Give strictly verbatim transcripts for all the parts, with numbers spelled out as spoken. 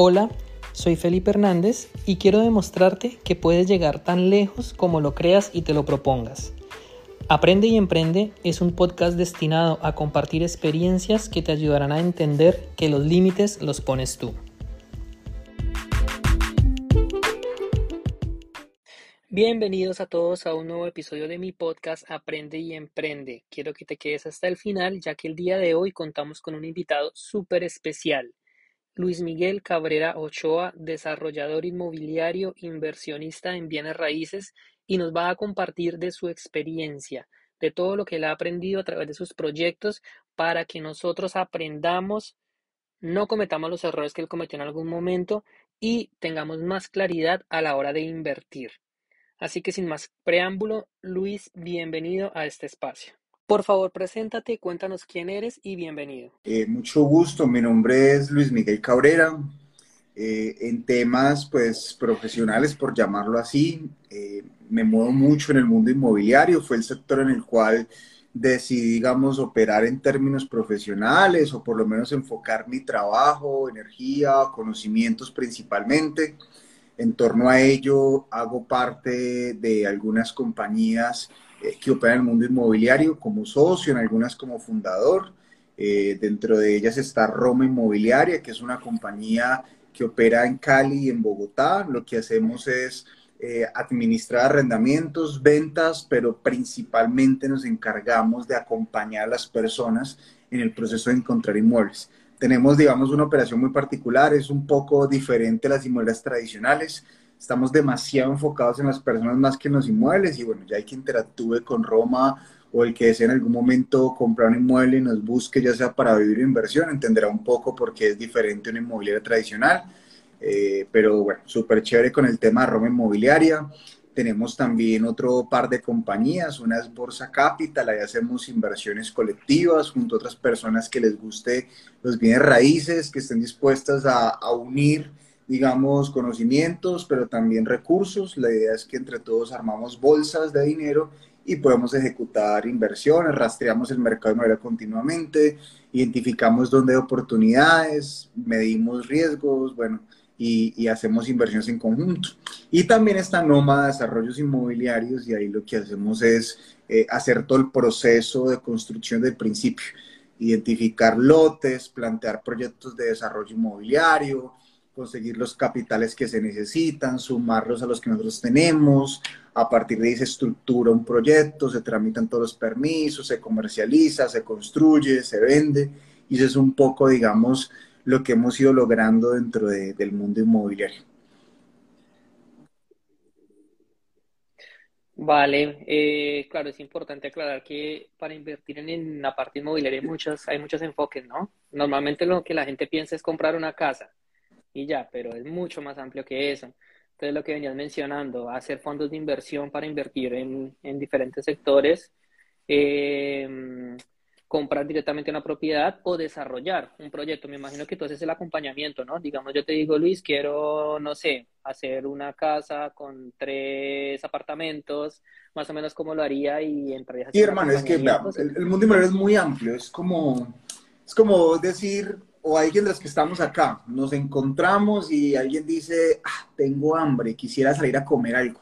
Hola, soy Felipe Hernández y quiero demostrarte que puedes llegar tan lejos como lo creas y te lo propongas. Aprende y Emprende es un podcast destinado a compartir experiencias que te ayudarán a entender que los límites los pones tú. Bienvenidos a todos a un nuevo episodio de mi podcast Aprende y Emprende. Quiero que te quedes hasta el final, ya que el día de hoy contamos con un invitado súper especial. Luis Miguel Cabrera Ochoa, desarrollador inmobiliario, inversionista en bienes raíces, y nos va a compartir de su experiencia, de todo lo que él ha aprendido a través de sus proyectos, para que nosotros aprendamos, no cometamos los errores que él cometió en algún momento y tengamos más claridad a la hora de invertir. Así que sin más preámbulo, Luis, bienvenido a este espacio. Por favor, preséntate, cuéntanos quién eres y bienvenido. Eh, mucho gusto, mi nombre es Luis Miguel Cabrera. Eh, en temas pues, profesionales, por llamarlo así, eh, me muevo mucho en el mundo inmobiliario. Fue el sector en el cual decidí, digamos, operar en términos profesionales o por lo menos enfocar mi trabajo, energía, conocimientos principalmente. En torno a ello, hago parte de algunas compañías que operan en el mundo inmobiliario como socio, en algunas como fundador. Eh, dentro de ellas está Roma Inmobiliaria, que es una compañía que opera en Cali y en Bogotá. Lo que hacemos es eh, administrar arrendamientos, ventas, pero principalmente nos encargamos de acompañar a las personas en el proceso de encontrar inmuebles. Tenemos, digamos, una operación muy particular, es un poco diferente a las inmobiliarias tradicionales. Estamos demasiado enfocados en las personas más que en los inmuebles y bueno, ya hay que interactúe con Roma o el que desee en algún momento comprar un inmueble y nos busque ya sea para vivir inversión, entenderá un poco por qué es diferente a una inmobiliaria tradicional, eh, pero bueno, súper chévere con el tema de Roma Inmobiliaria. Tenemos también otro par de compañías, una es Bolsa Capital, ahí hacemos inversiones colectivas junto a otras personas que les guste los bienes raíces, que estén dispuestas a, a unir, digamos, conocimientos, pero también recursos. La idea es que entre todos armamos bolsas de dinero y podemos ejecutar inversiones, rastreamos el mercado inmobiliario continuamente, identificamos dónde hay oportunidades, medimos riesgos, bueno, y, y hacemos inversiones en conjunto. Y también está Noma de Desarrollos Inmobiliarios, y ahí lo que hacemos es eh, hacer todo el proceso de construcción del principio, identificar lotes, plantear proyectos de desarrollo inmobiliario, conseguir los capitales que se necesitan, sumarlos a los que nosotros tenemos, a partir de ahí se estructura un proyecto, se tramitan todos los permisos, se comercializa, se construye, se vende, y eso es un poco, digamos, lo que hemos ido logrando dentro de, del mundo inmobiliario. Vale, eh, claro, es importante aclarar que para invertir en, en la parte inmobiliaria hay muchos, hay muchos enfoques, ¿no? Normalmente lo que la gente piensa es comprar una casa, y ya, pero es mucho más amplio que eso. Entonces, lo que venías mencionando, hacer fondos de inversión para invertir en, en diferentes sectores, eh, comprar directamente una propiedad o desarrollar un proyecto. Me imagino que tú haces el acompañamiento, ¿no? Digamos, yo te digo, Luis, quiero, no sé, hacer una casa con tres apartamentos, más o menos como lo haría y entrarías a hacer. Sí, hermano, es que vea, el, el mundo inmobiliario es muy amplio, es como, es como decir... O alguien de los que estamos acá, nos encontramos y alguien dice, ah, tengo hambre, quisiera salir a comer algo.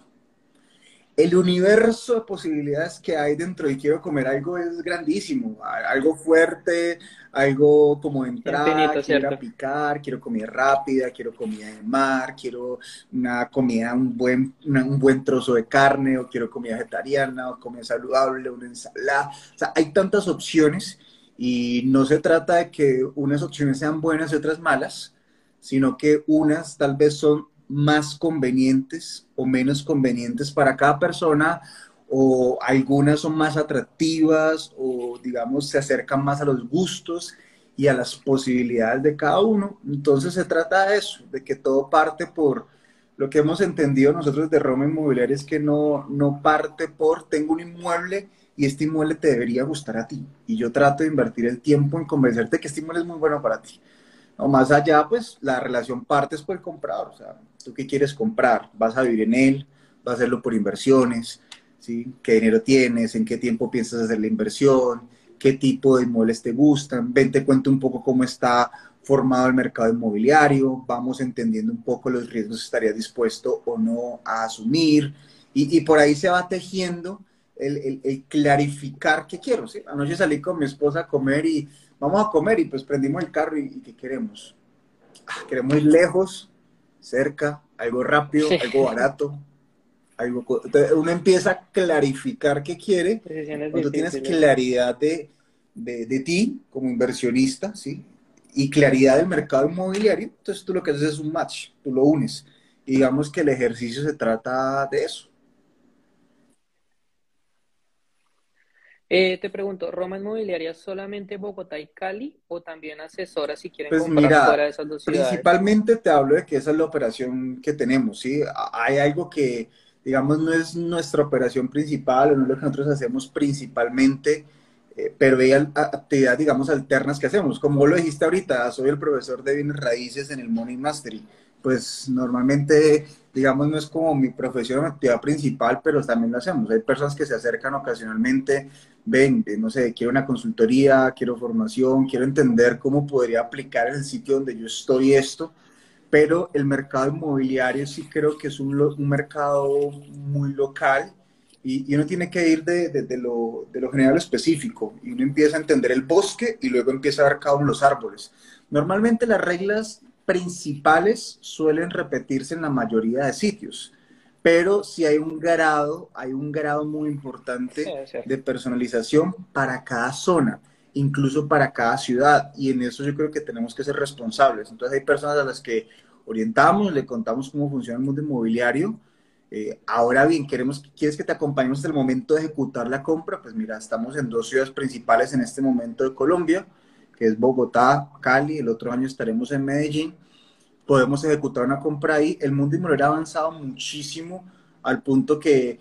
El universo de posibilidades que hay dentro de quiero comer algo es grandísimo. Algo fuerte, algo como entrar, infinito, quiero ¿cierto? Ir a picar, quiero comida rápida, quiero comida de mar, quiero una comida, un buen, una, un buen trozo de carne, o quiero comida vegetariana, o comida saludable, una ensalada. O sea, hay tantas opciones. Y no se trata de que unas opciones sean buenas y otras malas, sino que unas tal vez son más convenientes o menos convenientes para cada persona, o algunas son más atractivas o, digamos, se acercan más a los gustos y a las posibilidades de cada uno. Entonces se trata de eso, de que todo parte por... Lo que hemos entendido nosotros de Roma Inmobiliaria es que no, no parte por tengo un inmueble y este inmueble te debería gustar a ti. Y yo trato de invertir el tiempo en convencerte que este inmueble es muy bueno para ti. No, más allá, pues, la relación parte es por el comprador. O sea, ¿tú qué quieres comprar? ¿Vas a vivir en él? ¿Vas a hacerlo por inversiones? ¿Sí? ¿Qué dinero tienes? ¿En qué tiempo piensas hacer la inversión? ¿Qué tipo de inmuebles te gustan? Ven, te cuento un poco cómo está formado el mercado inmobiliario, vamos entendiendo un poco los riesgos que estaría dispuesto o no a asumir, y, y por ahí se va tejiendo el, el, el clarificar qué quiero, ¿sí? Anoche salí con mi esposa a comer y vamos a comer y pues prendimos el carro y, y ¿qué queremos? Ah, queremos ir lejos, cerca, algo rápido, sí, algo barato, algo... Entonces uno empieza a clarificar qué quiere, cuando tienes claridad de, de, de ti como inversionista, ¿sí? Y claridad del mercado inmobiliario, entonces tú lo que haces es un match, tú lo unes. Y digamos que el ejercicio se trata de eso. Eh, te pregunto, ¿Roma Inmobiliaria solamente Bogotá y Cali o también asesora si quieren pues comprar mira, fuera de esas dos ciudades? Principalmente te hablo de que esa es la operación que tenemos, ¿sí? Hay algo que, digamos, no es nuestra operación principal, o no es lo que nosotros hacemos principalmente, pero hay actividades, digamos, alternas que hacemos. Como vos lo dijiste ahorita, soy el profesor de bienes raíces en el Money Mastery. Pues normalmente, digamos, no es como mi profesión o actividad principal, pero también lo hacemos. Hay personas que se acercan ocasionalmente, ven, no sé, quiero una consultoría, quiero formación, quiero entender cómo podría aplicar en el sitio donde yo estoy esto. Pero el mercado inmobiliario sí creo que es un, un mercado muy local, y uno tiene que ir de, de, de, lo, de lo general a lo específico, y uno empieza a entender el bosque y luego empieza a ver cada uno de los árboles. Normalmente las reglas principales suelen repetirse en la mayoría de sitios, pero si hay un grado, hay un grado muy importante sí, sí. de personalización para cada zona, incluso para cada ciudad, y en eso yo creo que tenemos que ser responsables. Entonces hay personas a las que orientamos, le contamos cómo funciona el mundo inmobiliario. Eh, ahora bien, queremos, ¿quieres que te acompañemos hasta el momento de ejecutar la compra? Pues mira, estamos en dos ciudades principales en este momento de Colombia, que es Bogotá, Cali, el otro año estaremos en Medellín, podemos ejecutar una compra ahí. El mundo inmobiliario ha avanzado muchísimo al punto que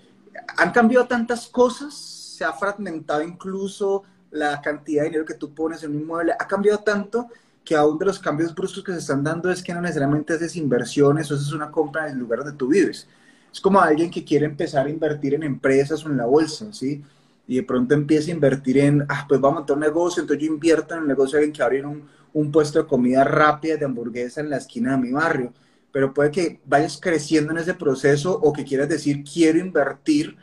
han cambiado tantas cosas, se ha fragmentado incluso la cantidad de dinero que tú pones en un inmueble, ha cambiado tanto que aún de los cambios bruscos que se están dando es que no necesariamente haces inversiones o haces una compra en el lugar donde tú vives. Es como alguien que quiere empezar a invertir en empresas o en la bolsa, ¿sí? Y de pronto empieza a invertir en, ah, pues va a montar un negocio, entonces yo invierto en el negocio de alguien que abre un, un puesto de comida rápida, de hamburguesa en la esquina de mi barrio. Pero puede que vayas creciendo en ese proceso o que quieras decir, quiero invertir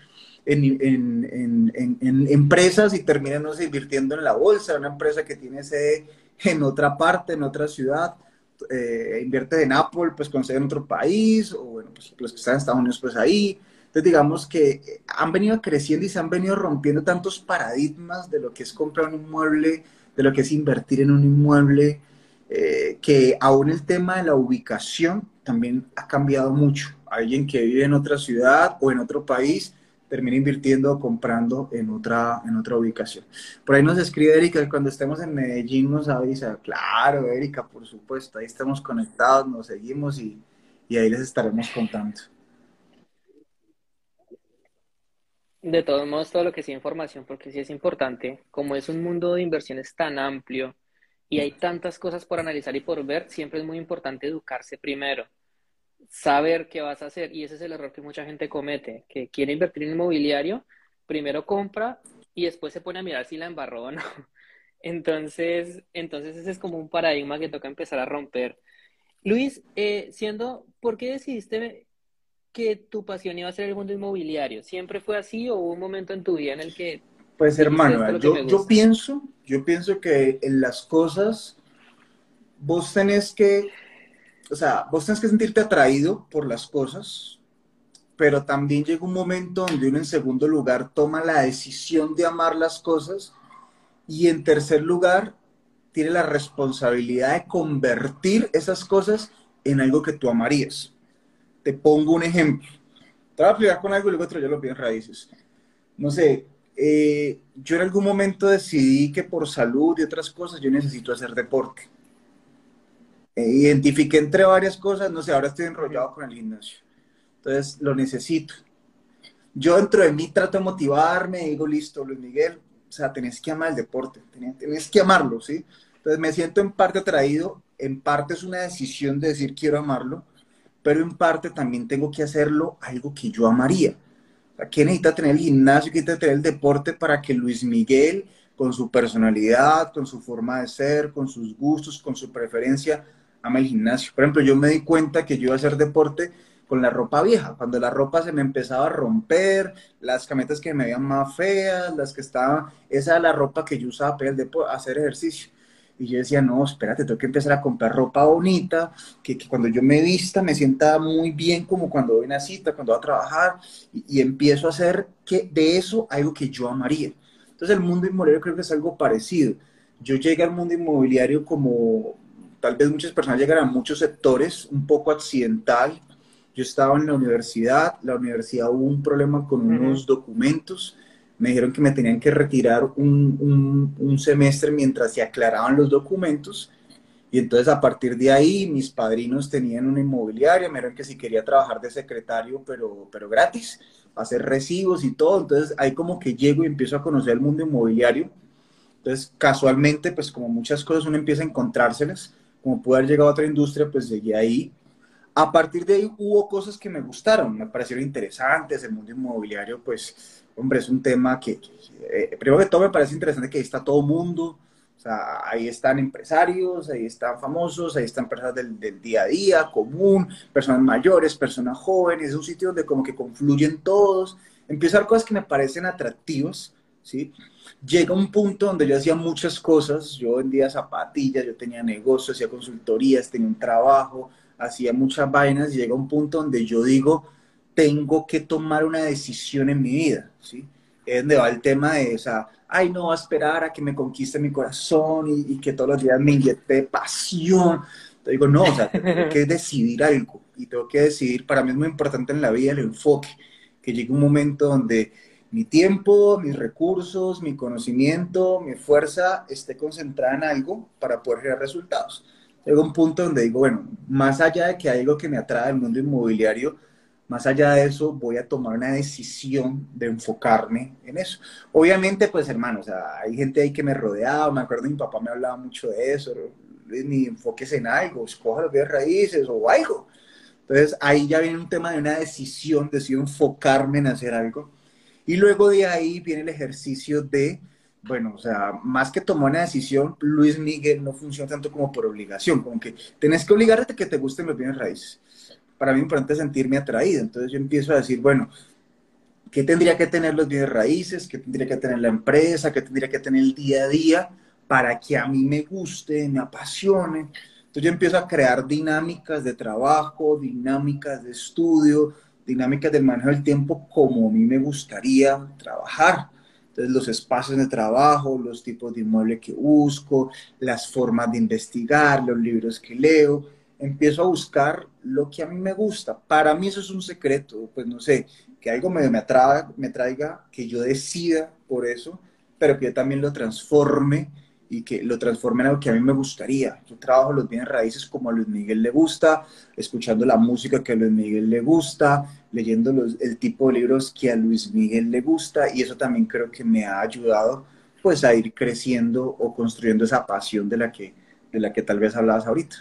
en, en, en, en, en empresas y terminas, no sé, invirtiendo en la bolsa, una empresa que tiene sede en otra parte, en otra ciudad. Eh, invierte en Apple, pues con sede en otro país, o bueno, pues los que están en Estados Unidos, pues ahí. Entonces digamos que han venido creciendo y se han venido rompiendo tantos paradigmas de lo que es comprar un inmueble, de lo que es invertir en un inmueble, eh, que aún el tema de la ubicación también ha cambiado mucho. Alguien que vive en otra ciudad o en otro país termina invirtiendo o comprando en otra, en otra ubicación. Por ahí nos escribe Erika, cuando estemos en Medellín nos avisa. Claro, Erika, por supuesto, ahí estamos conectados, nos seguimos y, y ahí les estaremos contando. De todos modos, todo lo que sea información, porque sí es importante, como es un mundo de inversiones tan amplio y hay tantas cosas por analizar y por ver, siempre es muy importante educarse primero. Saber qué vas a hacer, y ese es el error que mucha gente comete, que quiere invertir en inmobiliario, primero compra y después se pone a mirar si la embarró o no. Entonces, entonces ese es como un paradigma que toca empezar a romper. Luis, eh, siendo, ¿por qué decidiste que tu pasión iba a ser el mundo inmobiliario? ¿Siempre fue así o hubo un momento en tu vida en el que... Pues hermano, yo, yo pienso, yo pienso que en las cosas vos tenés que... O sea, vos tenés que sentirte atraído por las cosas, pero también llega un momento donde uno en segundo lugar toma la decisión de amar las cosas y en tercer lugar tiene la responsabilidad de convertir esas cosas en algo que tú amarías. Te pongo un ejemplo. Te voy a pegar con algo y luego otro ya lo pido en raíces. No sé, eh, yo en algún momento decidí que por salud y otras cosas yo necesito hacer deporte. Identifiqué entre varias cosas, no sé, ahora estoy enrollado con el gimnasio, entonces lo necesito. Yo dentro de mí trato de motivarme, digo, listo, Luis Miguel, o sea, tenés que amar el deporte, tenés, tenés que amarlo, ¿sí? Entonces me siento en parte atraído, en parte es una decisión de decir quiero amarlo, pero en parte también tengo que hacerlo algo que yo amaría. O sea, ¿qué necesita tener el gimnasio, qué necesita tener el deporte para que Luis Miguel... con su personalidad, con su forma de ser, con sus gustos, con su preferencia, ama el gimnasio. Por ejemplo, yo me di cuenta que yo iba a hacer deporte con la ropa vieja, cuando la ropa se me empezaba a romper, las camisetas que me veían más feas, las que estaban, esa era la ropa que yo usaba para el hacer ejercicio. Y yo decía, no, espérate, tengo que empezar a comprar ropa bonita, que, que cuando yo me vista me sienta muy bien, como cuando doy una cita, cuando voy a trabajar, y, y empiezo a hacer que de eso algo que yo amaría. Entonces el mundo inmobiliario creo que es algo parecido. Yo llegué al mundo inmobiliario como, tal vez muchas personas llegan a muchos sectores, un poco accidental. Yo estaba en la universidad, la universidad hubo un problema con unos documentos, me dijeron que me tenían que retirar un, un, un semestre mientras se aclaraban los documentos, y entonces a partir de ahí mis padrinos tenían una inmobiliaria, me dijeron que si quería trabajar de secretario, pero, pero gratis, hacer recibos y todo. Entonces ahí como que llego y empiezo a conocer el mundo inmobiliario. Entonces casualmente, pues como muchas cosas uno empieza a encontrárselas, como puede haber llegado a otra industria, pues llegué ahí. A partir de ahí hubo cosas que me gustaron, me parecieron interesantes. El mundo inmobiliario, pues, hombre, es un tema que, que eh, primero que todo me parece interesante que ahí está todo mundo, o sea, ahí están empresarios, ahí están famosos, ahí están personas del, del día a día, común, personas mayores, personas jóvenes, es un sitio donde como que confluyen todos, empiezo a ver cosas que me parecen atractivas, ¿sí? Llega un punto donde yo hacía muchas cosas, yo vendía zapatillas, yo tenía negocios, hacía consultorías, tenía un trabajo, hacía muchas vainas, y llega un punto donde yo digo, tengo que tomar una decisión en mi vida, ¿sí? Es donde va el tema de, o sea, ay, no va a esperar a que me conquiste mi corazón y, y que todos los días me inyecte pasión. Entonces digo, no, o sea, tengo que decidir algo, y tengo que decidir, para mí es muy importante en la vida el enfoque, que llegue un momento donde mi tiempo, mis recursos, mi conocimiento, mi fuerza esté concentrada en algo para poder generar resultados. Llega un punto donde digo, bueno, más allá de que hay algo que me atrae del mundo inmobiliario, más allá de eso voy a tomar una decisión de enfocarme en eso. Obviamente, pues hermano, o sea, hay gente ahí que me rodeaba, me acuerdo mi papá me hablaba mucho de eso, ni enfoques en algo, escoja las bienes raíces o algo. Entonces ahí ya viene un tema de una decisión, decido enfocarme en hacer algo. Y luego de ahí viene el ejercicio de... Bueno, o sea, más que tomar una decisión, Luis Miguel no funciona tanto como por obligación, como que tenés que obligarte a que te gusten los bienes raíces. Para mí es importante sentirme atraído, entonces yo empiezo a decir, bueno, ¿qué tendría que tener los bienes raíces? ¿Qué tendría que tener la empresa? ¿Qué tendría que tener el día a día para que a mí me guste, me apasione? Entonces yo empiezo a crear dinámicas de trabajo, dinámicas de estudio, dinámicas del manejo del tiempo como a mí me gustaría trabajar. Entonces, los espacios de trabajo, los tipos de inmueble que busco, las formas de investigar, los libros que leo. Empiezo a buscar lo que a mí me gusta. Para mí eso es un secreto. Pues no sé, que algo me, me, atrae, me traiga, que yo decida por eso, pero que yo también lo transforme y que lo transforme en algo que a mí me gustaría. Yo trabajo los bienes raíces como a Luis Miguel le gusta, escuchando la música que a Luis Miguel le gusta, leyendo los, el tipo de libros que a Luis Miguel le gusta, y eso también creo que me ha ayudado pues a ir creciendo o construyendo esa pasión de la que, de la que tal vez hablabas ahorita.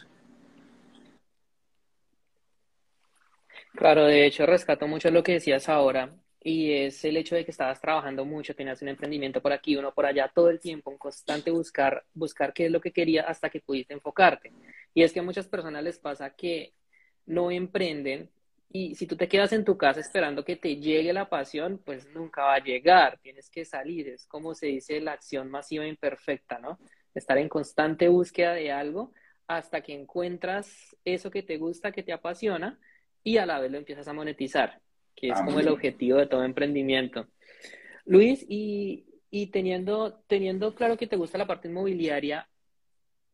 Claro, de hecho rescato mucho lo que decías ahora, y es el hecho de que estabas trabajando mucho, tenías un emprendimiento por aquí, uno por allá, todo el tiempo, en constante buscar, buscar qué es lo que quería hasta que pudiste enfocarte. Y es que a muchas personas les pasa que no emprenden, y si tú te quedas en tu casa esperando que te llegue la pasión, pues nunca va a llegar, tienes que salir, es como se dice la acción masiva imperfecta, ¿no? Estar en constante búsqueda de algo hasta que encuentras eso que te gusta, que te apasiona, y a la vez lo empiezas a monetizar, que es como el objetivo de todo emprendimiento. Luis, y, y teniendo, teniendo claro que te gusta la parte inmobiliaria,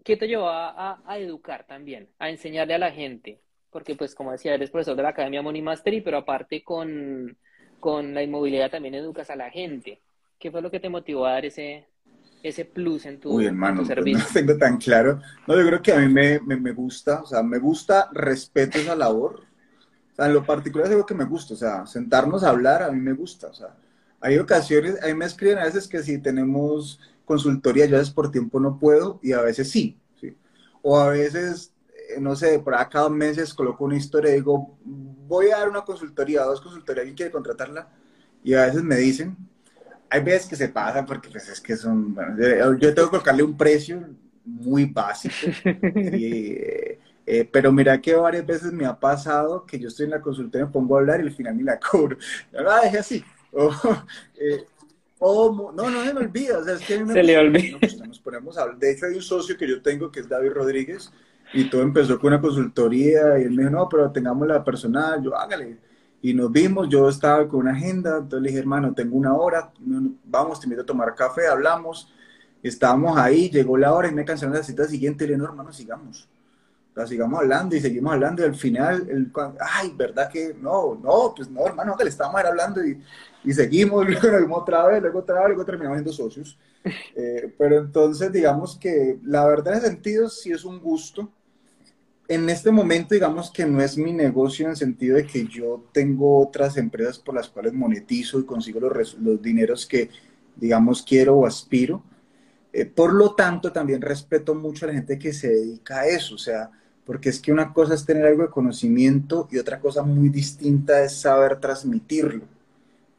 ¿qué te llevó a, a, a educar también? A enseñarle a la gente. Porque, pues, como decía, eres profesor de la Academia Money Mastery, pero aparte con, con la inmobiliaria también educas a la gente. ¿Qué fue lo que te motivó a dar ese, ese plus en tu, Uy, hermano, en tu servicio? Pues no lo tengo tan claro. No, yo creo que a mí me, me, me gusta, o sea, me gusta, respeto esa labor. O sea, en lo particular es algo que me gusta, o sea, sentarnos a hablar a mí me gusta, o sea, hay ocasiones, a mí me escriben a veces que si tenemos consultoría, yo a veces por tiempo no puedo, y a veces sí, ¿sí? O a veces, no sé, por acá dos meses coloco una historia y digo, voy a dar una consultoría, dos consultorías, ¿alguien quiere contratarla? Y a veces me dicen, hay veces que se pasa porque pues es que son... Bueno, yo, yo tengo que colocarle un precio muy básico. Y, eh, eh, pero mira que varias veces me ha pasado que yo estoy en la consulta y me pongo a hablar y al final ni la cobro. Yo la dejé así. O, eh, o, no, no se me olvida. O sea, es que a mí me se me le olvida. No, pues, nos ponemos a hablar. De hecho, hay un socio que yo tengo que es David Rodríguez y todo empezó con una consultoría y él me dijo, no, pero tengamos la personal. Yo, hágale. Y nos vimos, yo estaba con una agenda, entonces le dije, hermano, tengo una hora, vamos, te invito a tomar café, hablamos, estábamos ahí, llegó la hora y me cancelaron la cita siguiente, y le dije, no, hermano, sigamos, o sea, sigamos hablando y seguimos hablando, y al final, el, ay, verdad que no, no, pues no, hermano, que le estábamos hablando y, y seguimos, luego, luego otra vez, luego otra vez, luego terminamos siendo socios, eh, pero entonces digamos que la verdad en ese sentido sí es un gusto. En este momento, digamos que no es mi negocio en el sentido de que yo tengo otras empresas por las cuales monetizo y consigo los, los dineros que, digamos, quiero o aspiro. Eh, por lo tanto, también respeto mucho a la gente que se dedica a eso, o sea, porque es que una cosa es tener algo de conocimiento y otra cosa muy distinta es saber transmitirlo,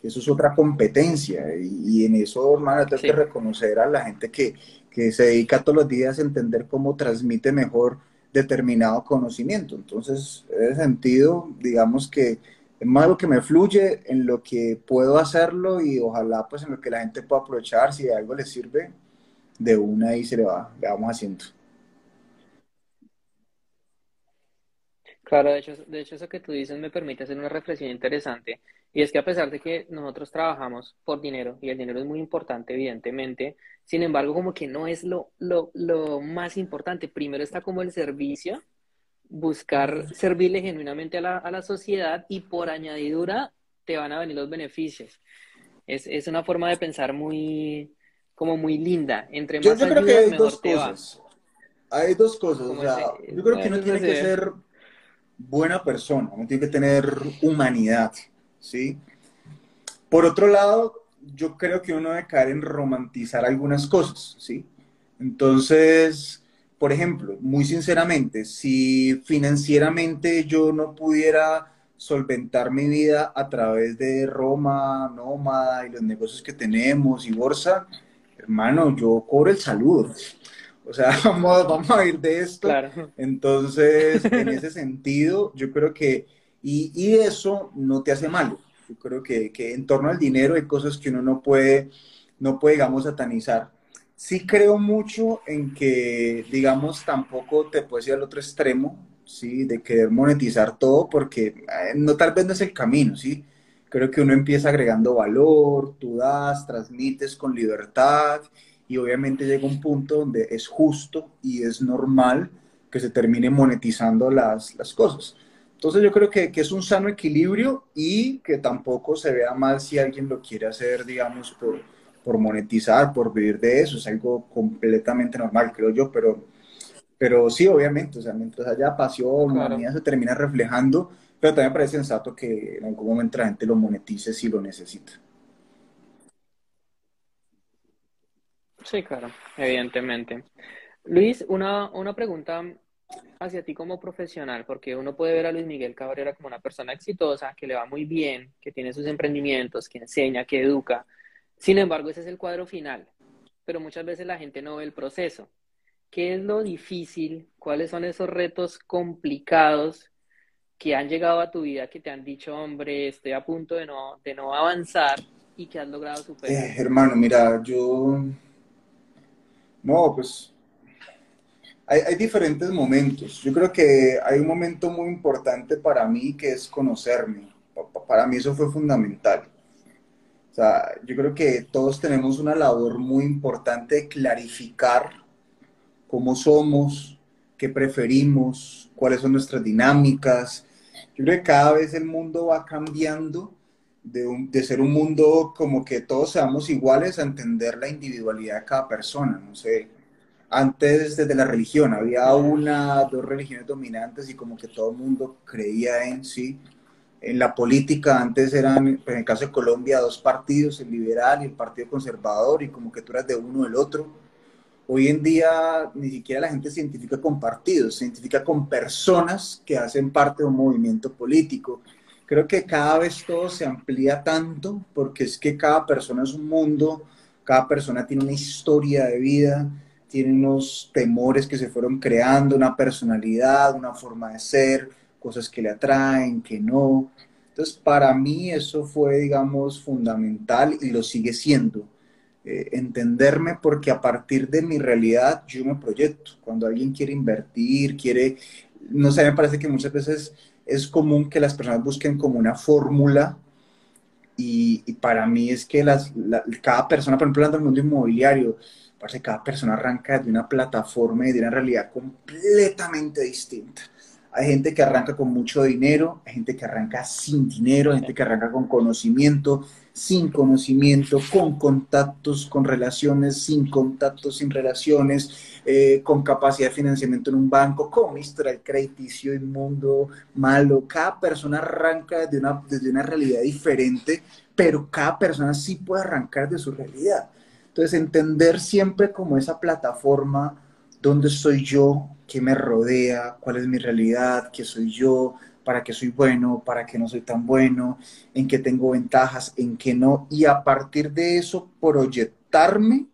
que eso es otra competencia. Y, y en eso, hermano, tengo que reconocer a la gente que, que se dedica todos los días a entender cómo transmite mejor determinado conocimiento. Entonces, en ese sentido, digamos que es más lo que me fluye, en lo que puedo hacerlo y ojalá pues en lo que la gente pueda aprovechar, si de algo le sirve, de una y se le va, le vamos haciendo. Claro, de hecho, de hecho eso que tú dices me permite hacer una reflexión interesante, y es que a pesar de que nosotros trabajamos por dinero, y el dinero es muy importante evidentemente, sin embargo como que no es lo, lo, lo más importante. Primero está como el servicio, buscar servirle genuinamente a la, a la sociedad, y por añadidura te van a venir los beneficios. Es, es una forma de pensar muy, como muy linda. Entre más yo, yo ayudas, creo que hay dos cosas. Hay dos cosas, o sea, ese, yo creo que uno tiene que ser buena persona, uno tiene que tener humanidad, ¿sí? Por otro lado, yo creo que uno debe caer en romantizar algunas cosas, ¿sí? Entonces, por ejemplo, muy sinceramente, si financieramente yo no pudiera solventar mi vida a través de Roma, Noma y los negocios que tenemos y Bolsa, hermano, yo cobro el saludo. O sea, vamos, vamos a ir de esto. Claro. Entonces, en ese sentido, yo creo que... Y, y eso no te hace malo. Yo creo que, que en torno al dinero hay cosas que uno no puede, no puede, digamos, satanizar. Sí creo mucho en que, digamos, tampoco te puedes ir al otro extremo, ¿sí? De querer monetizar todo, porque no, tal vez no es el camino, ¿sí? Creo que uno empieza agregando valor, tú das, transmites con libertad... Y obviamente llega un punto donde es justo y es normal que se termine monetizando las, las cosas. Entonces yo creo que, que es un sano equilibrio y que tampoco se vea mal si alguien lo quiere hacer, digamos, por, por monetizar, por vivir de eso. Es algo completamente normal, creo yo, pero, pero sí, obviamente, o sea, mientras haya pasión, claro, manía, se termina reflejando, pero también parece sensato que en algún momento la gente lo monetice si lo necesita. Sí, claro, evidentemente. Luis, una, una pregunta hacia ti como profesional, porque uno puede ver a Luis Miguel Cabrera como una persona exitosa, que le va muy bien, que tiene sus emprendimientos, que enseña, que educa. Sin embargo, ese es el cuadro final, pero muchas veces la gente no ve el proceso. ¿Qué es lo difícil? ¿Cuáles son esos retos complicados que han llegado a tu vida, que te han dicho, hombre, estoy a punto de no, de no avanzar, y que has logrado superar? Eh, hermano, mira, yo... No, pues hay, hay diferentes momentos. Yo creo que hay un momento muy importante para mí que es conocerme. Para mí eso fue fundamental. O sea, yo creo que todos tenemos una labor muy importante de clarificar cómo somos, qué preferimos, cuáles son nuestras dinámicas. Yo creo que cada vez el mundo va cambiando de, un, de ser un mundo como que todos seamos iguales a entender la individualidad de cada persona, no sé. Antes, desde la religión, había una, dos religiones dominantes y como que todo el mundo creía en sí. En la política antes eran, pues en el caso de Colombia, dos partidos, el liberal y el partido conservador, y como que tú eras de uno o del otro. Hoy en día ni siquiera la gente se identifica con partidos, se identifica con personas que hacen parte de un movimiento político. Creo que cada vez todo se amplía tanto, porque es que cada persona es un mundo, cada persona tiene una historia de vida, tiene unos temores que se fueron creando, una personalidad, una forma de ser, cosas que le atraen, que no. Entonces, para mí eso fue, digamos, fundamental y lo sigue siendo. Eh, entenderme, porque a partir de mi realidad yo me proyecto. Cuando alguien quiere invertir, quiere... No sé, me parece que muchas veces es común que las personas busquen como una fórmula, y, y para mí es que las, la, cada persona, por ejemplo, hablando del mundo inmobiliario, parece que cada persona arranca de una plataforma y de una realidad completamente distinta. Hay gente que arranca con mucho dinero, hay gente que arranca sin dinero, hay gente que arranca con conocimiento, sin conocimiento, con contactos, con relaciones, sin contactos, sin relaciones, eh, con capacidad de financiamiento en un banco, con historia crediticio inmundo, malo. Cada persona arranca desde una, desde una realidad diferente, pero cada persona sí puede arrancar de su realidad. Entonces, entender siempre como esa plataforma, dónde soy yo, qué me rodea, cuál es mi realidad, qué soy yo, para qué soy bueno, para qué no soy tan bueno, en qué tengo ventajas, en qué no, y a partir de eso proyectarme.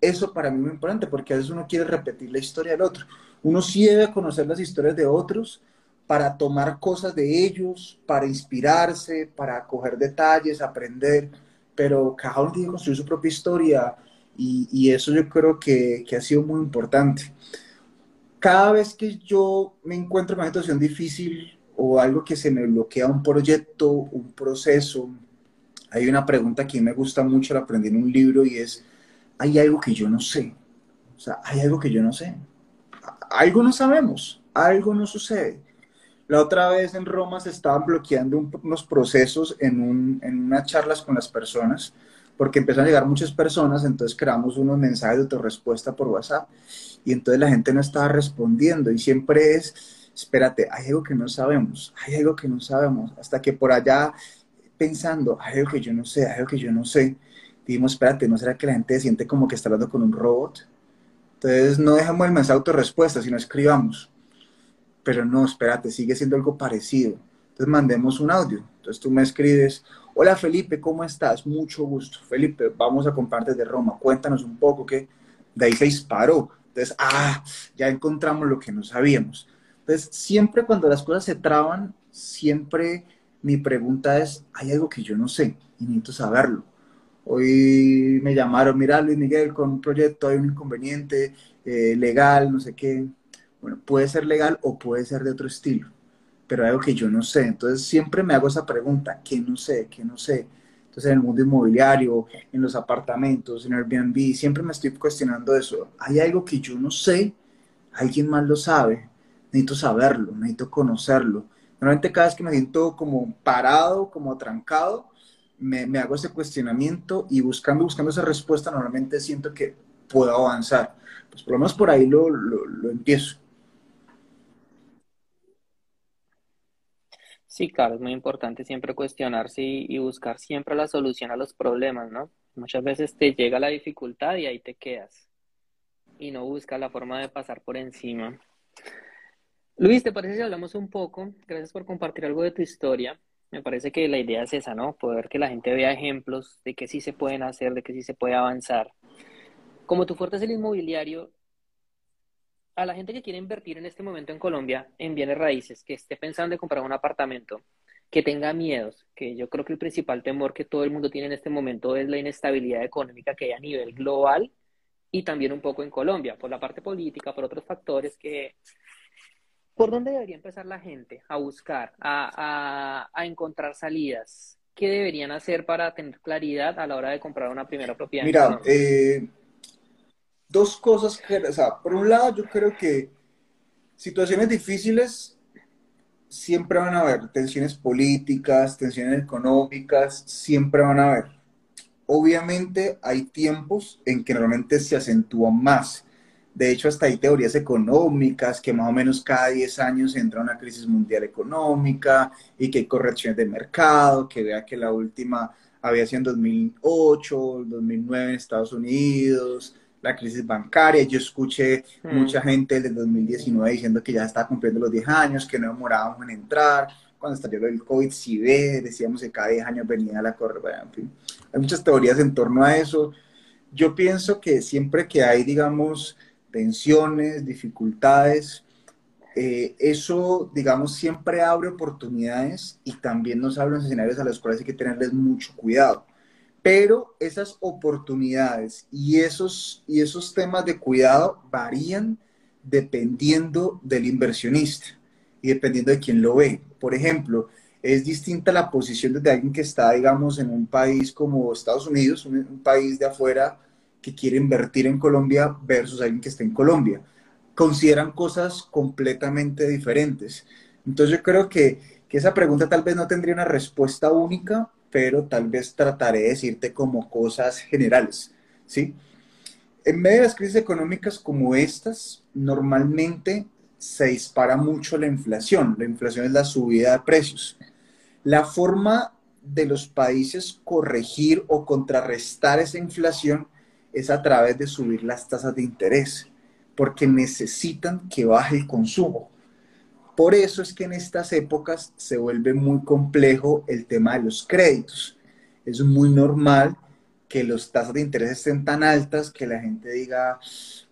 Eso para mí es muy importante, porque a veces uno quiere repetir la historia del otro. Uno sí debe conocer las historias de otros para tomar cosas de ellos, para inspirarse, para coger detalles, aprender, pero cada uno tiene que construir su propia historia, y, y eso yo creo que, que ha sido muy importante. Cada vez que yo me encuentro en una situación difícil o algo que se me bloquea un proyecto, un proceso, hay una pregunta que me gusta mucho, la aprendí en un libro, y es, hay algo que yo no sé. O sea, hay algo que yo no sé. Algo no sabemos, algo no sucede. La otra vez en Roma se estaban bloqueando un, unos procesos en, un, en unas charlas con las personas, porque empezaron a llegar muchas personas, entonces creamos unos mensajes de autorrespuesta por WhatsApp, y entonces la gente no estaba respondiendo, y siempre es, espérate, hay algo que no sabemos, hay algo que no sabemos, hasta que por allá pensando, hay algo que yo no sé, hay algo que yo no sé, dijimos, espérate, ¿no será que la gente siente como que está hablando con un robot? Entonces no dejamos el mensaje de autorrespuesta, sino escribamos, pero no, espérate, sigue siendo algo parecido, entonces mandemos un audio, entonces tú me escribes, hola Felipe, ¿cómo estás? Mucho gusto. Felipe, vamos a compartir de Roma. Cuéntanos un poco, que de ahí se disparó. Entonces, ah, ya encontramos lo que no sabíamos. Entonces, siempre cuando las cosas se traban, siempre mi pregunta es, hay algo que yo no sé y necesito saberlo. Hoy me llamaron, mira Luis Miguel, con un proyecto hay un inconveniente eh, legal, no sé qué. Bueno, puede ser legal o puede ser de otro estilo, pero hay algo que yo no sé. Entonces siempre me hago esa pregunta, ¿qué no sé? ¿Qué no sé? Entonces en el mundo inmobiliario, en los apartamentos, en Airbnb, siempre me estoy cuestionando eso. Hay algo que yo no sé, alguien más lo sabe, necesito saberlo, necesito conocerlo. Normalmente cada vez que me siento como parado, como trancado, me, me hago ese cuestionamiento, y buscando, buscando esa respuesta, normalmente siento que puedo avanzar. Pues por lo menos por ahí lo, lo, lo empiezo. Sí, claro, es muy importante siempre cuestionarse y, y buscar siempre la solución a los problemas, ¿no? Muchas veces te llega la dificultad y ahí te quedas, y no buscas la forma de pasar por encima. Luis, ¿te parece si hablamos un poco? Gracias por compartir algo de tu historia. Me parece que la idea es esa, ¿no? Poder que la gente vea ejemplos de que sí se pueden hacer, de que sí se puede avanzar. Como tu fuerte es el inmobiliario, a la gente que quiere invertir en este momento en Colombia en bienes raíces, que esté pensando en comprar un apartamento, que tenga miedos, que yo creo que el principal temor que todo el mundo tiene en este momento es la inestabilidad económica que hay a nivel global y también un poco en Colombia, por la parte política, por otros factores, que ¿por dónde debería empezar la gente a buscar, a, a, a encontrar salidas? ¿Qué deberían hacer para tener claridad a la hora de comprar una primera propiedad? Mira, eh... dos cosas que, o sea, por un lado yo creo que situaciones difíciles siempre van a haber, tensiones políticas, tensiones económicas, siempre van a haber. Obviamente hay tiempos en que normalmente se acentúan más. De hecho, hasta hay teorías económicas que más o menos cada diez años entra una crisis mundial económica y que hay correcciones de mercado, que vea que la última había sido en dos mil ocho, dos mil nueve en Estados Unidos, la crisis bancaria. Yo escuché mm. mucha gente desde dos mil diecinueve diciendo que ya estaba cumpliendo los diez años, que no demorábamos en entrar, cuando estalló el COVID, si ve, decíamos que cada diez años venía la correa, en fin. Hay muchas teorías en torno a eso. Yo pienso que siempre que hay, digamos, tensiones, dificultades, eh, eso, digamos, siempre abre oportunidades y también nos abren escenarios a los cuales hay que tenerles mucho cuidado. Pero esas oportunidades y esos, y esos temas de cuidado varían dependiendo del inversionista y dependiendo de quién lo ve. Por ejemplo, es distinta la posición de alguien que está, digamos, en un país como Estados Unidos, un, un país de afuera que quiere invertir en Colombia versus alguien que está en Colombia. Consideran cosas completamente diferentes. Entonces yo creo que, que esa pregunta tal vez no tendría una respuesta única, pero tal vez trataré de decirte como cosas generales, ¿sí? En medio de las crisis económicas como estas, normalmente se dispara mucho la inflación. La inflación es la subida de precios. La forma de los países corregir o contrarrestar esa inflación es a través de subir las tasas de interés, porque necesitan que baje el consumo. Por eso es que en estas épocas se vuelve muy complejo el tema de los créditos. Es muy normal que las tasas de interés estén tan altas que la gente diga,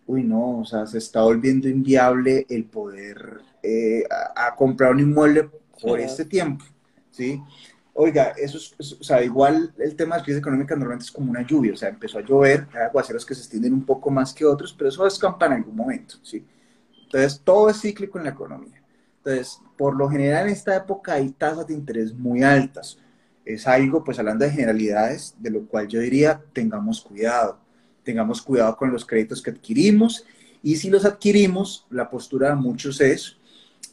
uy, no, o sea, se está volviendo inviable el poder eh, a, a comprar un inmueble por sí. este tiempo, ¿sí? Oiga, eso es, es, o sea, igual el tema de las crisis económicas normalmente es como una lluvia, o sea, empezó a llover, hay aguaceros que se extienden un poco más que otros, pero eso escampa en algún momento, ¿sí? Entonces, todo es cíclico en la economía. Entonces, por lo general en esta época hay tasas de interés muy altas. Es algo, pues hablando de generalidades, de lo cual yo diría, tengamos cuidado. Tengamos cuidado con los créditos que adquirimos. Y si los adquirimos, la postura de muchos es,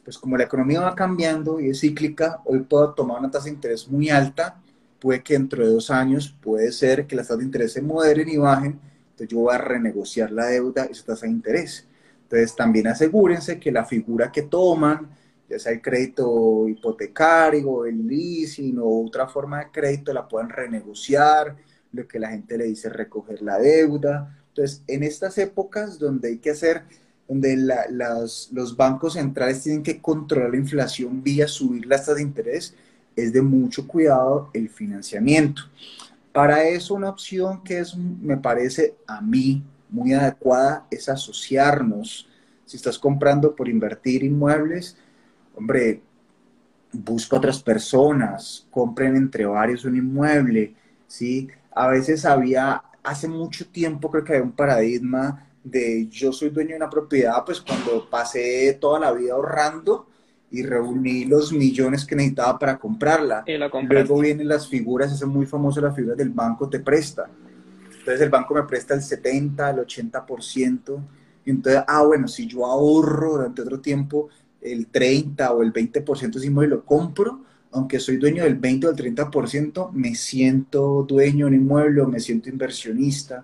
pues como la economía va cambiando y es cíclica, hoy puedo tomar una tasa de interés muy alta, puede que dentro de dos años, puede ser que las tasas de interés se moderen y bajen, entonces yo voy a renegociar la deuda y esa tasa de interés. Entonces también asegúrense que la figura que toman, ya sea el crédito hipotecario, el leasing o otra forma de crédito, la puedan renegociar, lo que la gente le dice recoger la deuda. Entonces, en estas épocas donde hay que hacer, donde la, las, los bancos centrales tienen que controlar la inflación vía subir las tasas de interés, es de mucho cuidado el financiamiento. Para eso una opción que es, me parece a mí muy adecuada es asociarnos. Si estás comprando por invertir inmuebles, hombre, busca otras personas, compren entre varios un inmueble, ¿sí? A veces había, hace mucho tiempo creo que había un paradigma de yo soy dueño de una propiedad, pues cuando pasé toda la vida ahorrando y reuní los millones que necesitaba para comprarla. Y la compraste. Luego vienen las figuras, eso es muy famoso, las figuras del banco te presta. Entonces el banco me presta el setenta, el ochenta por ciento. Y entonces, ah, bueno, si yo ahorro durante otro tiempo el treinta o el veinte por ciento ese inmueble lo compro, aunque soy dueño del veinte o del treinta por ciento, me siento dueño de un inmueble, me siento inversionista.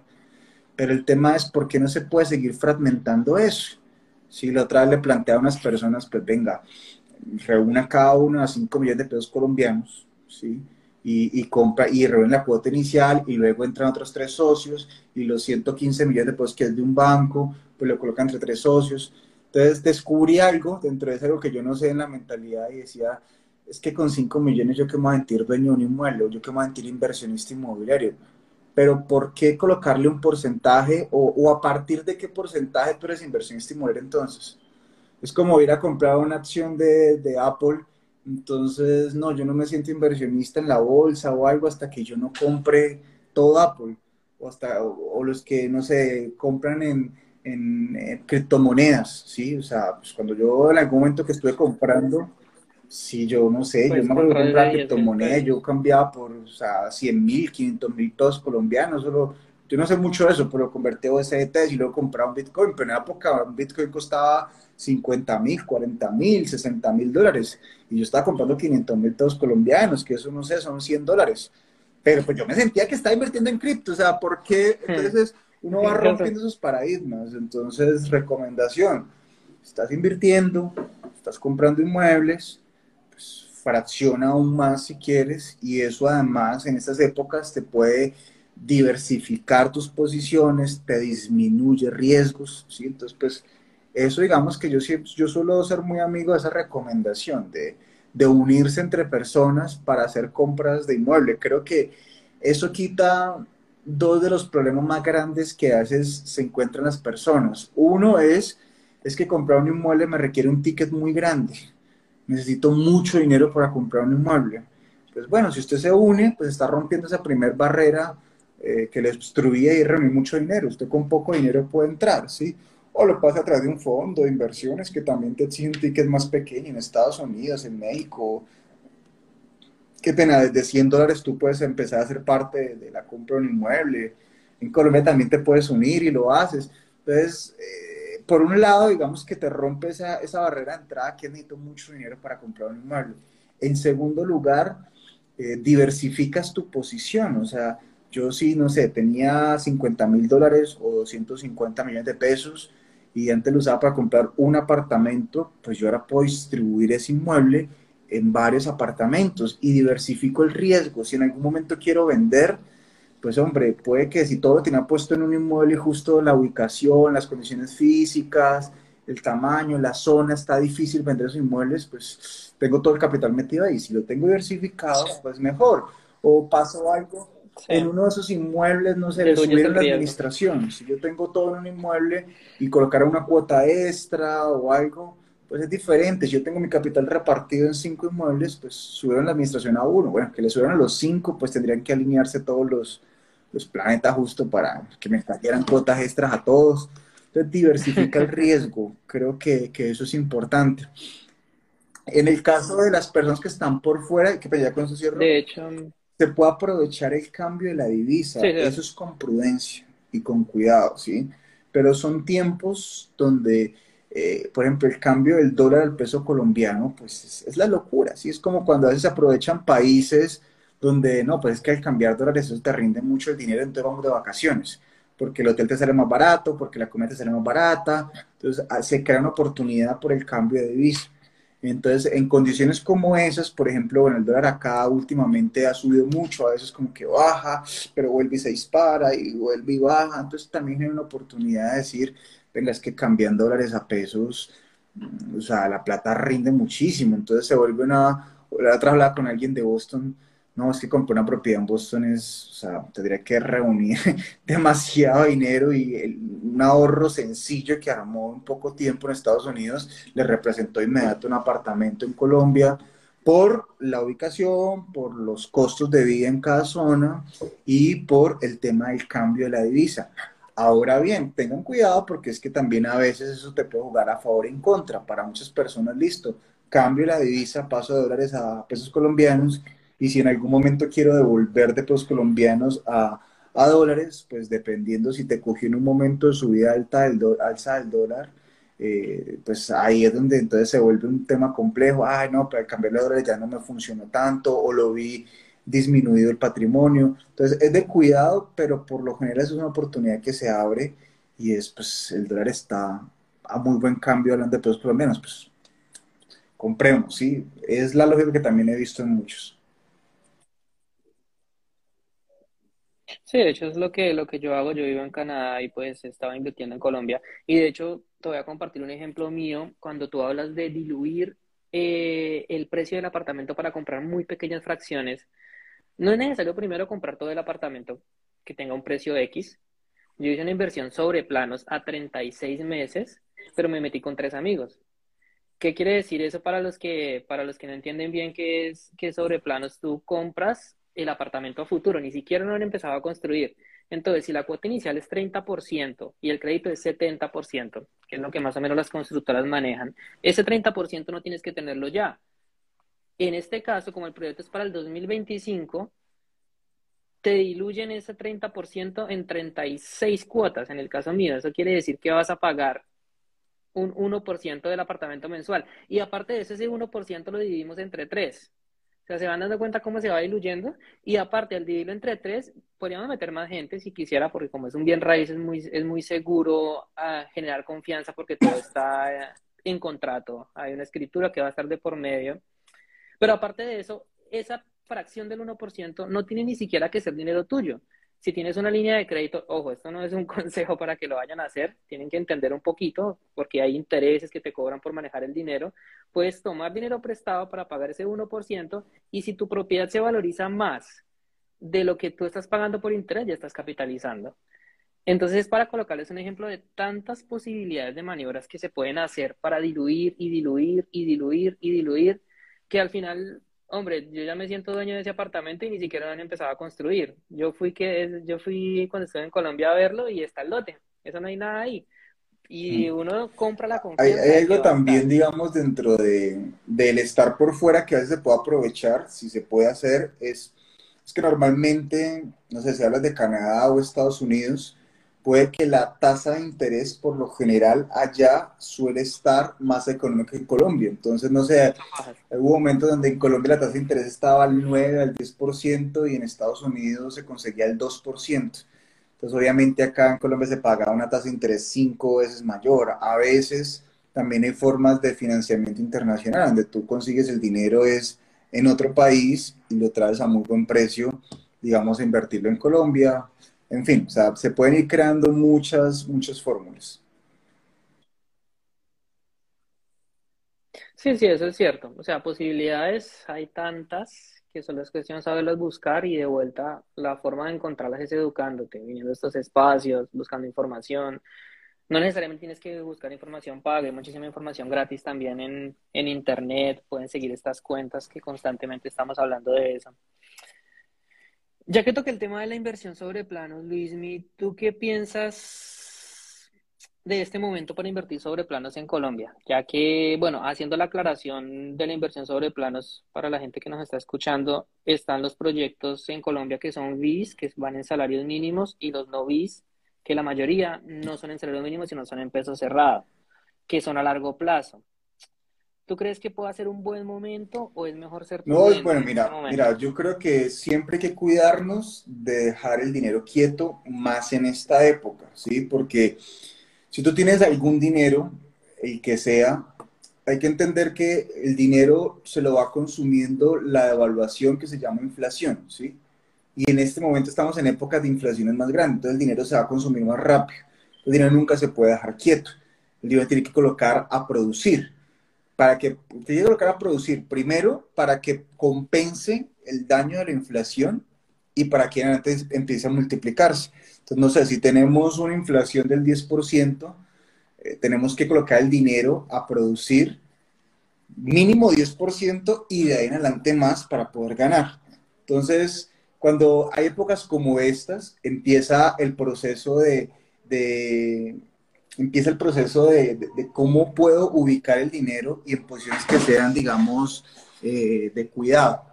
Pero el tema es por qué no se puede seguir fragmentando eso. Si la otra vez le plantea a unas personas, pues venga, reúna cada uno a cinco millones de pesos colombianos, ¿sí? Y, y compra y reúnen la cuota inicial y luego entran otros tres socios y los ciento quince millones de pesos que es de un banco, pues lo colocan entre tres socios. Entonces descubrí algo, dentro de eso algo que yo no sé en la mentalidad y decía, es que con cinco millones yo que me voy a sentir dueño de un inmueble, yo que me voy a sentir inversionista inmobiliario. Pero ¿por qué colocarle un porcentaje o, o a partir de qué porcentaje tú eres inversionista inmobiliario entonces? Es como ir a comprar una acción de, de Apple, entonces no, yo no me siento inversionista en la bolsa o algo hasta que yo no compre todo Apple. O, hasta, o, o los que, no sé, compran en... En, en criptomonedas, ¿sí? O sea, pues cuando yo en algún momento que estuve comprando, si sí, yo no sé, pues yo me acuerdo comprar criptomonedas, yo cambiaba por, o sea, cien mil, quinientos mil pesos colombianos, solo, yo no sé mucho de eso, pero convertí a E T Fs y luego compraba un Bitcoin, pero en la época un Bitcoin costaba cincuenta mil, cuarenta mil, sesenta mil dólares, y yo estaba comprando quinientos mil pesos colombianos, que eso no sé, son cien dólares, pero pues yo me sentía que estaba invirtiendo en cripto, o sea, ¿por qué? Entonces... Hmm. Uno va rompiendo esos paradigmas, entonces recomendación, estás invirtiendo, estás comprando inmuebles, pues fracciona aún más si quieres y eso además en estas épocas te puede diversificar tus posiciones, te disminuye riesgos, ¿sí? Entonces pues eso digamos que yo, yo suelo ser muy amigo de esa recomendación de, de unirse entre personas para hacer compras de inmueble. Creo que eso quita dos de los problemas más grandes que a veces se encuentran las personas. Uno es, es que comprar un inmueble me requiere un ticket muy grande. Necesito mucho dinero para comprar un inmueble. Pues bueno, si usted se une, pues está rompiendo esa primer barrera eh, que le obstruía y reunir mucho dinero. Usted con poco dinero puede entrar, ¿sí? O lo pasa a través de un fondo de inversiones que también te exige un ticket más pequeño en Estados Unidos, en México. Qué pena, desde cien dólares tú puedes empezar a ser parte de la compra de un inmueble. En Colombia también te puedes unir y lo haces. Entonces, eh, por un lado, digamos que te rompe esa, esa barrera de entrada que necesito mucho dinero para comprar un inmueble. En segundo lugar, eh, diversificas tu posición. O sea, yo sí, no sé, tenía cincuenta mil dólares o doscientos cincuenta millones de pesos, y antes lo usaba para comprar un apartamento, pues yo ahora puedo distribuir ese inmueble en varios apartamentos y diversifico el riesgo. Si en algún momento quiero vender, pues hombre, puede que si todo lo tenía puesto en un inmueble y justo la ubicación, las condiciones físicas, el tamaño, la zona, está difícil vender esos inmuebles, pues tengo todo el capital metido ahí. Si lo tengo diversificado, pues mejor. O pasó algo... Sí. En uno de esos inmuebles, no se le subieron la administración. Si yo tengo todo en un inmueble y colocar una cuota extra o algo, pues es diferente. Si yo tengo mi capital repartido en cinco inmuebles, pues subieron la administración a uno. Bueno, que le subieron a los cinco, pues tendrían que alinearse todos los, los planetas justo para que me cayeran cuotas extras a todos. Entonces, diversifica el riesgo. Creo que, que eso es importante. En el caso de las personas que están por fuera, que ya con eso cierro. De hecho... se puede aprovechar el cambio de la divisa, sí, sí. Eso es con prudencia y con cuidado, ¿sí? Pero son tiempos donde, eh, por ejemplo, el cambio del dólar al peso colombiano, pues es, es la locura, ¿sí? Es como cuando a veces aprovechan países donde, no, pues es que al cambiar dólares eso te rinde mucho el dinero, entonces vamos de vacaciones, porque el hotel te sale más barato, porque la comida te sale más barata, entonces se crea una oportunidad por el cambio de divisa. Entonces, en condiciones como esas, por ejemplo, bueno, el dólar acá últimamente ha subido mucho, a veces como que baja, pero vuelve y se dispara, y vuelve y baja, entonces también hay una oportunidad de decir, venga, es que cambiando dólares a pesos, o sea, la plata rinde muchísimo, entonces se vuelve una, la otra hablaba con alguien de Boston, no, es que compré una propiedad en Boston, es, o sea, tendría que reunir demasiado dinero y el, un ahorro sencillo que armó en poco tiempo en Estados Unidos le representó inmediato un apartamento en Colombia por la ubicación, por los costos de vida en cada zona y por el tema del cambio de la divisa. Ahora bien, tengan cuidado porque es que también a veces eso te puede jugar a favor y en contra. Para muchas personas, listo, cambio la divisa, paso de dólares a pesos colombianos, y si en algún momento quiero devolver de pesos colombianos a, a dólares, pues dependiendo si te cogió en un momento de subida alta del do, alza del dólar, eh, pues ahí es donde entonces se vuelve un tema complejo. Ay, no, pero al cambiar los dólares ya no me funcionó tanto, o lo vi disminuido el patrimonio. Entonces es de cuidado, pero por lo general es una oportunidad que se abre y es, pues el dólar está a muy buen cambio hablando de pesos colombianos, pues compremos, ¿sí? Es la lógica que también he visto en muchos. Sí, de hecho es lo que, lo que yo hago. Yo vivo en Canadá y pues estaba invirtiendo en Colombia. Y de hecho te voy a compartir un ejemplo mío. Cuando tú hablas de diluir eh, el precio del apartamento para comprar muy pequeñas fracciones, no es necesario primero comprar todo el apartamento que tenga un precio X. Yo hice una inversión sobre planos a treinta y seis meses, pero me metí con tres amigos. ¿Qué quiere decir eso para los que, para los que no entienden bien qué es que sobre planos? Tú compras el apartamento a futuro, ni siquiera no han empezado a construir. Entonces, si la cuota inicial es treinta por ciento y el crédito es setenta por ciento, que es lo que más o menos las constructoras manejan, ese treinta por ciento no tienes que tenerlo ya. En este caso, como el proyecto es para el dos mil veinticinco, te diluyen ese treinta por ciento en treinta y seis cuotas, en el caso mío. Eso quiere decir que vas a pagar un uno por ciento del apartamento mensual. Y aparte de eso, ese uno por ciento lo dividimos entre tres. O sea, se van dando cuenta cómo se va diluyendo, y aparte, al dividirlo entre tres, podríamos meter más gente si quisiera, porque como es un bien raíz, es muy, es muy seguro uh, generar confianza, porque todo está en contrato, hay una escritura que va a estar de por medio. Pero aparte de eso, esa fracción del uno por ciento no tiene ni siquiera que ser dinero tuyo. Si tienes una línea de crédito, ojo, esto no es un consejo para que lo vayan a hacer, tienen que entender un poquito porque hay intereses que te cobran por manejar el dinero. Puedes tomar dinero prestado para pagar ese uno por ciento y si tu propiedad se valoriza más de lo que tú estás pagando por interés, ya estás capitalizando. Entonces, para colocarles un ejemplo de tantas posibilidades de maniobras que se pueden hacer para diluir y diluir y diluir y diluir, que al final... Hombre, yo ya me siento dueño de ese apartamento y ni siquiera han empezado a construir. Yo fui que yo fui cuando estuve en Colombia a verlo y está el lote. Eso no hay nada ahí. Y uno compra la confianza. Hay, hay algo también, digamos, dentro de, del estar por fuera que a veces se puede aprovechar, si se puede hacer, es, es que normalmente, no sé, si hablas de Canadá o Estados Unidos, puede que la tasa de interés por lo general allá suele estar más económica que en Colombia. Entonces, no sé, hubo momentos donde en Colombia la tasa de interés estaba al nueve, al diez por ciento y en Estados Unidos se conseguía el dos por ciento. Entonces, obviamente acá en Colombia se pagaba una tasa de interés cinco veces mayor. A veces también hay formas de financiamiento internacional, donde tú consigues el dinero es en otro país y lo traes a muy buen precio, digamos, a invertirlo en Colombia. En fin, o sea, se pueden ir creando muchas, muchas fórmulas. Sí, sí, eso es cierto. O sea, posibilidades hay tantas que solo es cuestión de saberlas buscar y de vuelta la forma de encontrarlas es educándote, viniendo a estos espacios, buscando información. No necesariamente tienes que buscar información paga, hay muchísima información gratis también en, en internet. Pueden seguir estas cuentas que constantemente estamos hablando de eso. Ya que toqué el tema de la inversión sobre planos, Luismi, ¿tú qué piensas de este momento para invertir sobre planos en Colombia? Ya que, bueno, haciendo la aclaración de la inversión sobre planos para la gente que nos está escuchando, están los proyectos en Colombia que son V I S, que van en salarios mínimos, y los no V I S, que la mayoría no son en salarios mínimos, sino son en peso cerrado, que son a largo plazo. ¿Tú crees que pueda ser un buen momento o es mejor ser prudente? No, bueno, mira, mira, yo creo que siempre hay que cuidarnos de dejar el dinero quieto más en esta época, ¿sí? Porque si tú tienes algún dinero, el que sea, hay que entender que el dinero se lo va consumiendo la devaluación que se llama inflación, ¿sí? Y en este momento estamos en épocas de inflaciones más grandes, entonces el dinero se va a consumir más rápido. El dinero nunca se puede dejar quieto. El dinero tiene que colocar a producir. Para que te llegue a colocar a producir, primero, para que compense el daño de la inflación y para que antes empiece a multiplicarse. Entonces, no sé, si tenemos una inflación del diez por ciento, eh, tenemos que colocar el dinero a producir mínimo diez por ciento y de ahí en adelante más para poder ganar. Entonces, cuando hay épocas como estas, empieza el proceso de... de empieza el proceso de, de, de cómo puedo ubicar el dinero y en posiciones que sean, digamos, eh, de cuidado.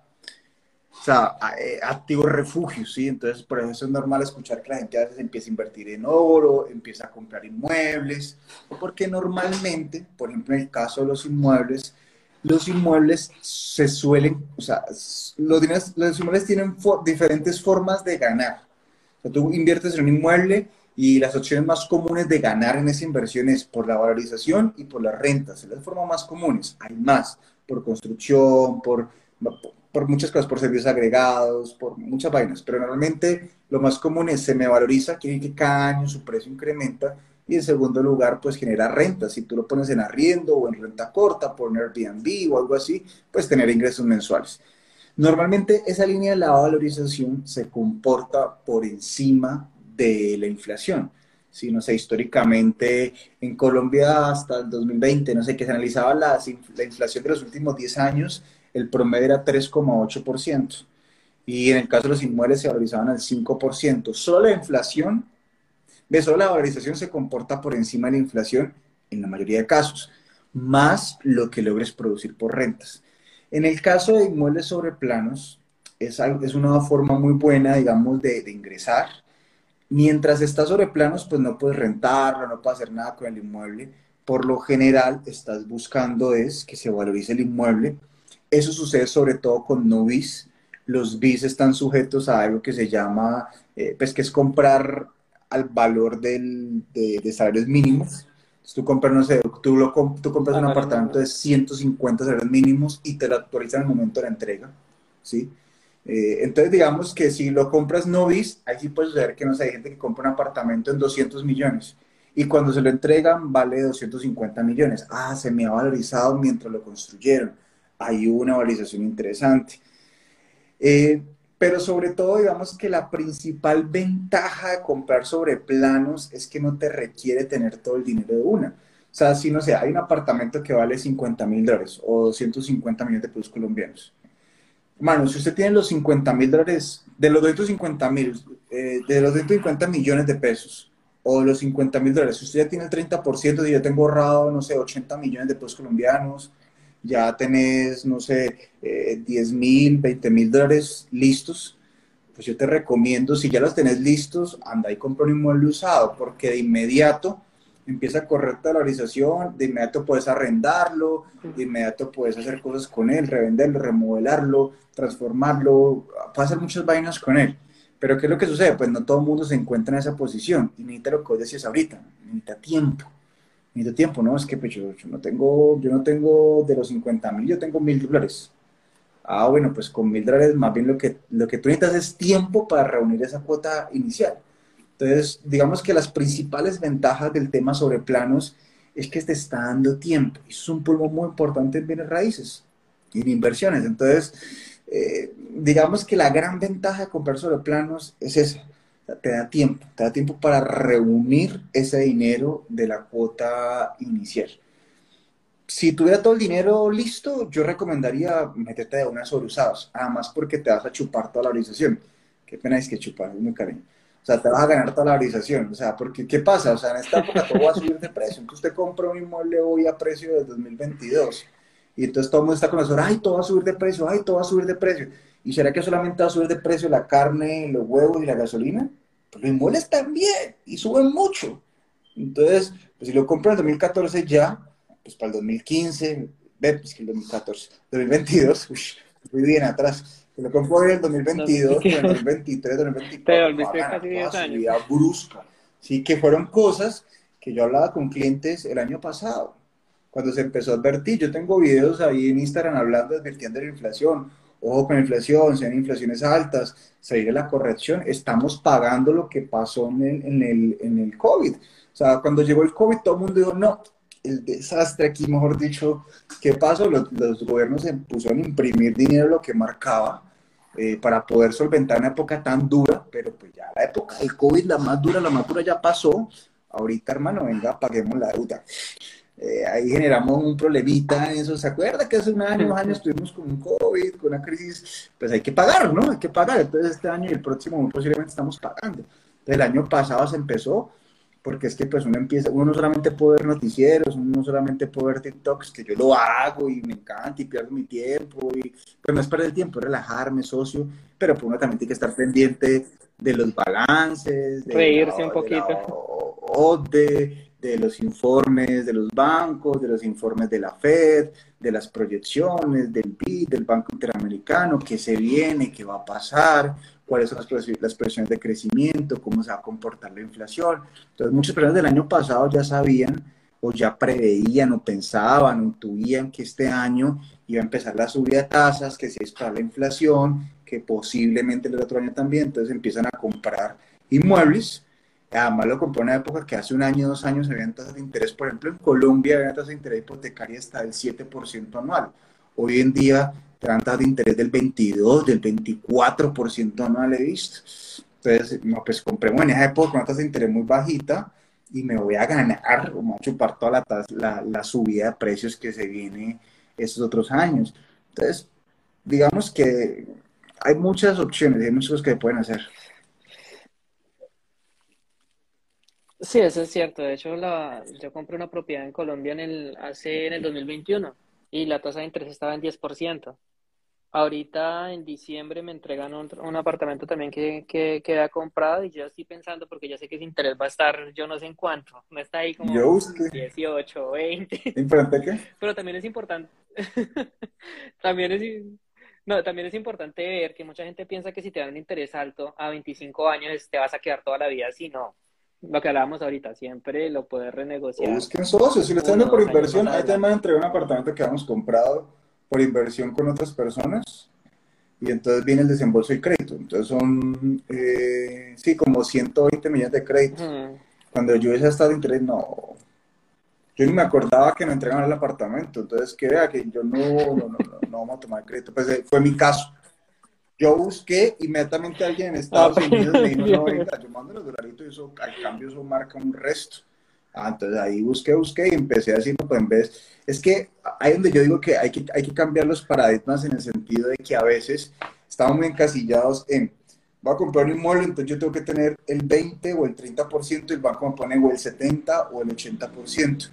O sea, eh, activos refugios, ¿sí? Entonces, por eso es normal escuchar que la gente a veces empieza a invertir en oro, empieza a comprar inmuebles, porque normalmente, por ejemplo, en el caso de los inmuebles, los inmuebles se suelen, o sea, los, dineros, los inmuebles tienen for- diferentes formas de ganar. O sea, tú inviertes en un inmueble, y las opciones más comunes de ganar en esa inversión es por la valorización y por las rentas. Son las formas más comunes. Hay más, por construcción, por, por muchas cosas, por servicios agregados, por muchas vainas. Pero normalmente lo más común es se me valoriza, quiere decir que cada año su precio incrementa. Y en segundo lugar, pues genera renta. Si tú lo pones en arriendo o en renta corta, por un Airbnb o algo así, pues tener ingresos mensuales. Normalmente esa línea de la valorización se comporta por encima de la inflación, si sí, no sé, históricamente en Colombia hasta el dos mil veinte, no sé, que se analizaba la, la inflación de los últimos diez años, el promedio era tres coma ocho por ciento, y en el caso de los inmuebles se valorizaban al cinco por ciento, solo la inflación, de solo la valorización se comporta por encima de la inflación en la mayoría de casos, más lo que logres producir por rentas. En el caso de inmuebles sobre planos, es, algo, es una forma muy buena, digamos, de, de ingresar. Mientras estás sobre planos, pues no puedes rentarlo, no puedes hacer nada con el inmueble. Por lo general, estás buscando es que se valorice el inmueble. Eso sucede sobre todo con no V I S. Los V I S están sujetos a algo que se llama, eh, pues que es comprar al valor del, de, de salarios mínimos. Entonces, tú compras, no sé, tú, lo comp tú compras ah, un apartamento no, no, no. de ciento cincuenta salarios mínimos y te lo actualizan en el momento de la entrega, ¿sí? Eh, entonces, digamos que si lo compras novice, ahí sí puede suceder que, no sé, hay gente que compra un apartamento en doscientos millones y cuando se lo entregan vale doscientos cincuenta millones. Ah, se me ha valorizado mientras lo construyeron. Ahí hubo una valorización interesante. Eh, pero sobre todo, digamos que la principal ventaja de comprar sobre planos es que no te requiere tener todo el dinero de una. O sea, si no sé, hay un apartamento que vale cincuenta mil dólares o doscientos cincuenta millones de pesos colombianos. Mano, si usted tiene los cincuenta mil dólares, de los doscientos cincuenta mil, eh, de los doscientos cincuenta millones de pesos, o los cincuenta mil dólares, si usted ya tiene el treinta por ciento, si ya tengo ahorrado, no sé, ochenta millones de pesos colombianos, ya tenés, no sé, eh, diez mil, veinte mil dólares listos, pues yo te recomiendo, si ya los tenés listos, anda y compra un inmueble usado, porque de inmediato empieza a correr tu valorización, de inmediato puedes arrendarlo, de inmediato puedes hacer cosas con él, revenderlo, remodelarlo, transformarlo, puedes hacer muchas vainas con él. Pero ¿qué es lo que sucede? Pues no todo el mundo se encuentra en esa posición, y necesita lo que vos decías ahorita, necesita tiempo, necesita tiempo, ¿no? Es que pues, yo, yo, no tengo, yo no tengo de los cincuenta mil, yo tengo mil dólares. Ah, bueno, pues con mil dólares más bien lo que, lo que tú necesitas es tiempo para reunir esa cuota inicial. Entonces, digamos que las principales ventajas del tema sobre planos es que te está dando tiempo. Es un pulmón muy importante en bienes raíces y en inversiones. Entonces, eh, digamos que la gran ventaja de comprar sobre planos es esa. Te da tiempo. Te da tiempo para reunir ese dinero de la cuota inicial. Si tuviera todo el dinero listo, yo recomendaría meterte de una sobre usados. Además, porque te vas a chupar toda la valorización. Qué pena es que chupar, es muy cariño. O sea, te vas a ganar toda la valorización. O sea, porque ¿qué pasa? O sea, en esta época todo va a subir de precio. Entonces usted compra un inmueble hoy a precio de dos mil veintidós. Y entonces todo el mundo está con la zona, ¡ay, todo va a subir de precio! ¡Ay, todo va a subir de precio! ¿Y será que solamente va a subir de precio la carne, los huevos y la gasolina? Pues los inmuebles también, y suben mucho. Entonces, pues si lo compro en el dos mil catorce ya, pues para el dos mil quince, ve, pues que el dos mil catorce, dos mil veintidós, uy, muy bien atrás. Que lo compro en el dos mil veintidós, en el dos mil veintitrés, dos mil veinticuatro, pero ah, casi diez años. Subida brusca. Sí, que fueron cosas que yo hablaba con clientes el año pasado, cuando se empezó a advertir. Yo tengo videos ahí en Instagram hablando, advirtiendo de la inflación. Ojo con la inflación, sean inflaciones altas, se viene la corrección. Estamos pagando lo que pasó en el, en, el, en el COVID. O sea, cuando llegó el COVID, todo el mundo dijo, no, el desastre aquí, mejor dicho, ¿qué pasó? Los, los gobiernos se pusieron a imprimir dinero, lo que marcaba, eh, para poder solventar una época tan dura, pero pues ya la época del COVID, la más dura, la más dura ya pasó. Ahorita, hermano, venga, paguemos la deuda. Eh, ahí generamos un problemita, eso, ¿se acuerda? Que hace un año, dos años estuvimos con un COVID, con una crisis, pues hay que pagar, ¿no? Hay que pagar. Entonces este año y el próximo posiblemente estamos pagando. Entonces, el año pasado se empezó, porque es que pues uno empieza, uno no solamente puede ver noticieros, uno no solamente puede ver TikToks, que yo lo hago y me encanta y pierdo mi tiempo, y, pues no es perder el tiempo, es relajarme, socio, pero pues uno también tiene que estar pendiente de los balances, de reírse la, un poquito, de, la O D E, de los informes de los bancos, de los informes de la Fed, de las proyecciones, del P I B, del Banco Interamericano, qué se viene, qué va a pasar, cuáles son las presiones de crecimiento, cómo se va a comportar la inflación. Entonces, muchas personas del año pasado ya sabían o ya preveían o pensaban o intuían que este año iba a empezar la subida de tasas, que se dispara la inflación, que posiblemente el otro año también. Entonces empiezan a comprar inmuebles. Además lo compré en una época que hace un año, dos años habían tasas de interés. Por ejemplo, en Colombia había tasas de interés hipotecaria hasta del siete por ciento anual. Hoy en día eran tasas de interés del veintidós, del veinticuatro por ciento anual, he visto. Entonces, no, pues compré en esa época una tasa de interés muy bajita y me voy a ganar, o me voy a chupar toda la, tasa, la, la subida de precios que se viene estos otros años. Entonces, digamos que hay muchas opciones, hay muchas cosas que pueden hacer. Sí, eso es cierto. De hecho, la, yo compré una propiedad en Colombia en el, hace, en el dos mil veintiuno y la tasa de interés estaba en diez por ciento. Ahorita en diciembre me entregan un, un apartamento también que, que, que había comprado y yo estoy pensando, porque ya sé que ese interés va a estar yo no sé en cuánto, no está ahí como dieciocho, veinte. ¿Importante qué? Pero también es importante. también es No, también es importante ver que mucha gente piensa que si te dan un interés alto a veinticinco años te vas a quedar toda la vida así, no. Lo que hablábamos ahorita, siempre lo poder renegociar. Busquen socios, si lo están dando por inversión, ahí también me entregó un apartamento que habíamos comprado por inversión con otras personas, y entonces viene el desembolso y crédito. Entonces son, eh, sí, como ciento veinte millones de crédito. Mm. Cuando yo hubiese estado de interés, no. Yo ni me acordaba que me entregaban el apartamento. Entonces, que vea que yo no, no, no, no, no vamos a tomar crédito. Pues eh, fue mi caso. Yo busqué inmediatamente a alguien en Estados Unidos, me dijo, no, venga, yo mando los dolaritos y eso, al cambio eso marca un resto. Ah, entonces ahí busqué, busqué y empecé a decir, pues en vez, es que ahí donde yo digo que hay, que hay que cambiar los paradigmas en el sentido de que a veces estamos muy encasillados en, voy a comprar un inmueble, entonces yo tengo que tener el veinte o el treinta por ciento y el banco me pone o el setenta o el ochenta por ciento.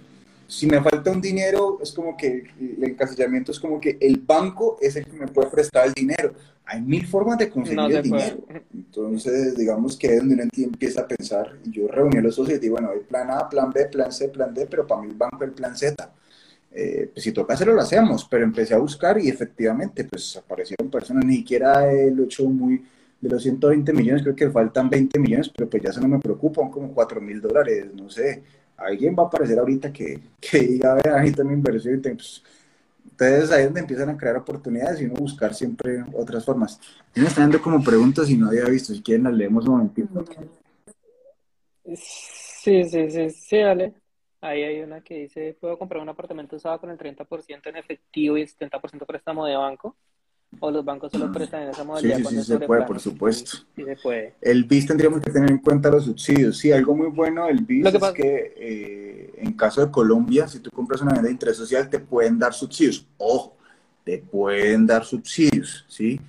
Si me falta un dinero, es como que el encasillamiento es como que el banco es el que me puede prestar el dinero. Hay mil formas de conseguir no el dinero. Puede. Entonces, digamos que es donde uno empieza a pensar. Yo reuní a los socios y digo, bueno, hay plan A, plan B, plan C, plan D, pero para mí el banco es el plan Z. Eh, pues si toca hacerlo, lo hacemos. Pero empecé a buscar y efectivamente, pues aparecieron personas, ni siquiera el ocho muy... De los ciento veinte millones, creo que faltan veinte millones, pero pues ya se no me preocupan, como cuatro mil dólares, no sé. Alguien va a aparecer ahorita que, que diga, a ver, ahí también inversión. Entonces, entonces ahí es donde empiezan a crear oportunidades y uno buscar siempre otras formas. Me están dando como preguntas y no había visto, si quieren las leemos un momentito. Sí, sí, sí, sí, dale. Ahí hay una que dice, ¿puedo comprar un apartamento usado con el treinta por ciento en efectivo y el setenta por ciento préstamo de banco? ¿O los bancos solo prestan en esa modalidad? Sí, sí, sí se puede, por supuesto. Sí, sí se puede. El B I S tendríamos que tener en cuenta los subsidios. Sí, algo muy bueno del B I S es pasa... que eh, en caso de Colombia, si tú compras una vivienda de interés social, te pueden dar subsidios. Ojo, te pueden dar subsidios, ¿sí?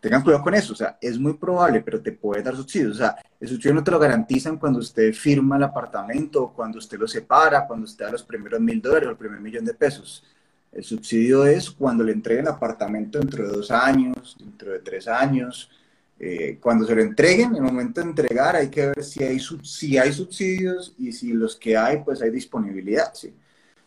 Tengan cuidado con eso, o sea, es muy probable, pero te pueden dar subsidios. O sea, el subsidio no te lo garantizan cuando usted firma el apartamento, cuando usted lo separa, cuando usted da los primeros mil dólares o el primer millón de pesos. El subsidio es cuando le entreguen el apartamento dentro de dos años, dentro de tres años. Eh, cuando se lo entreguen, en el momento de entregar, hay que ver si hay, si hay subsidios y si los que hay, pues hay disponibilidad, ¿sí?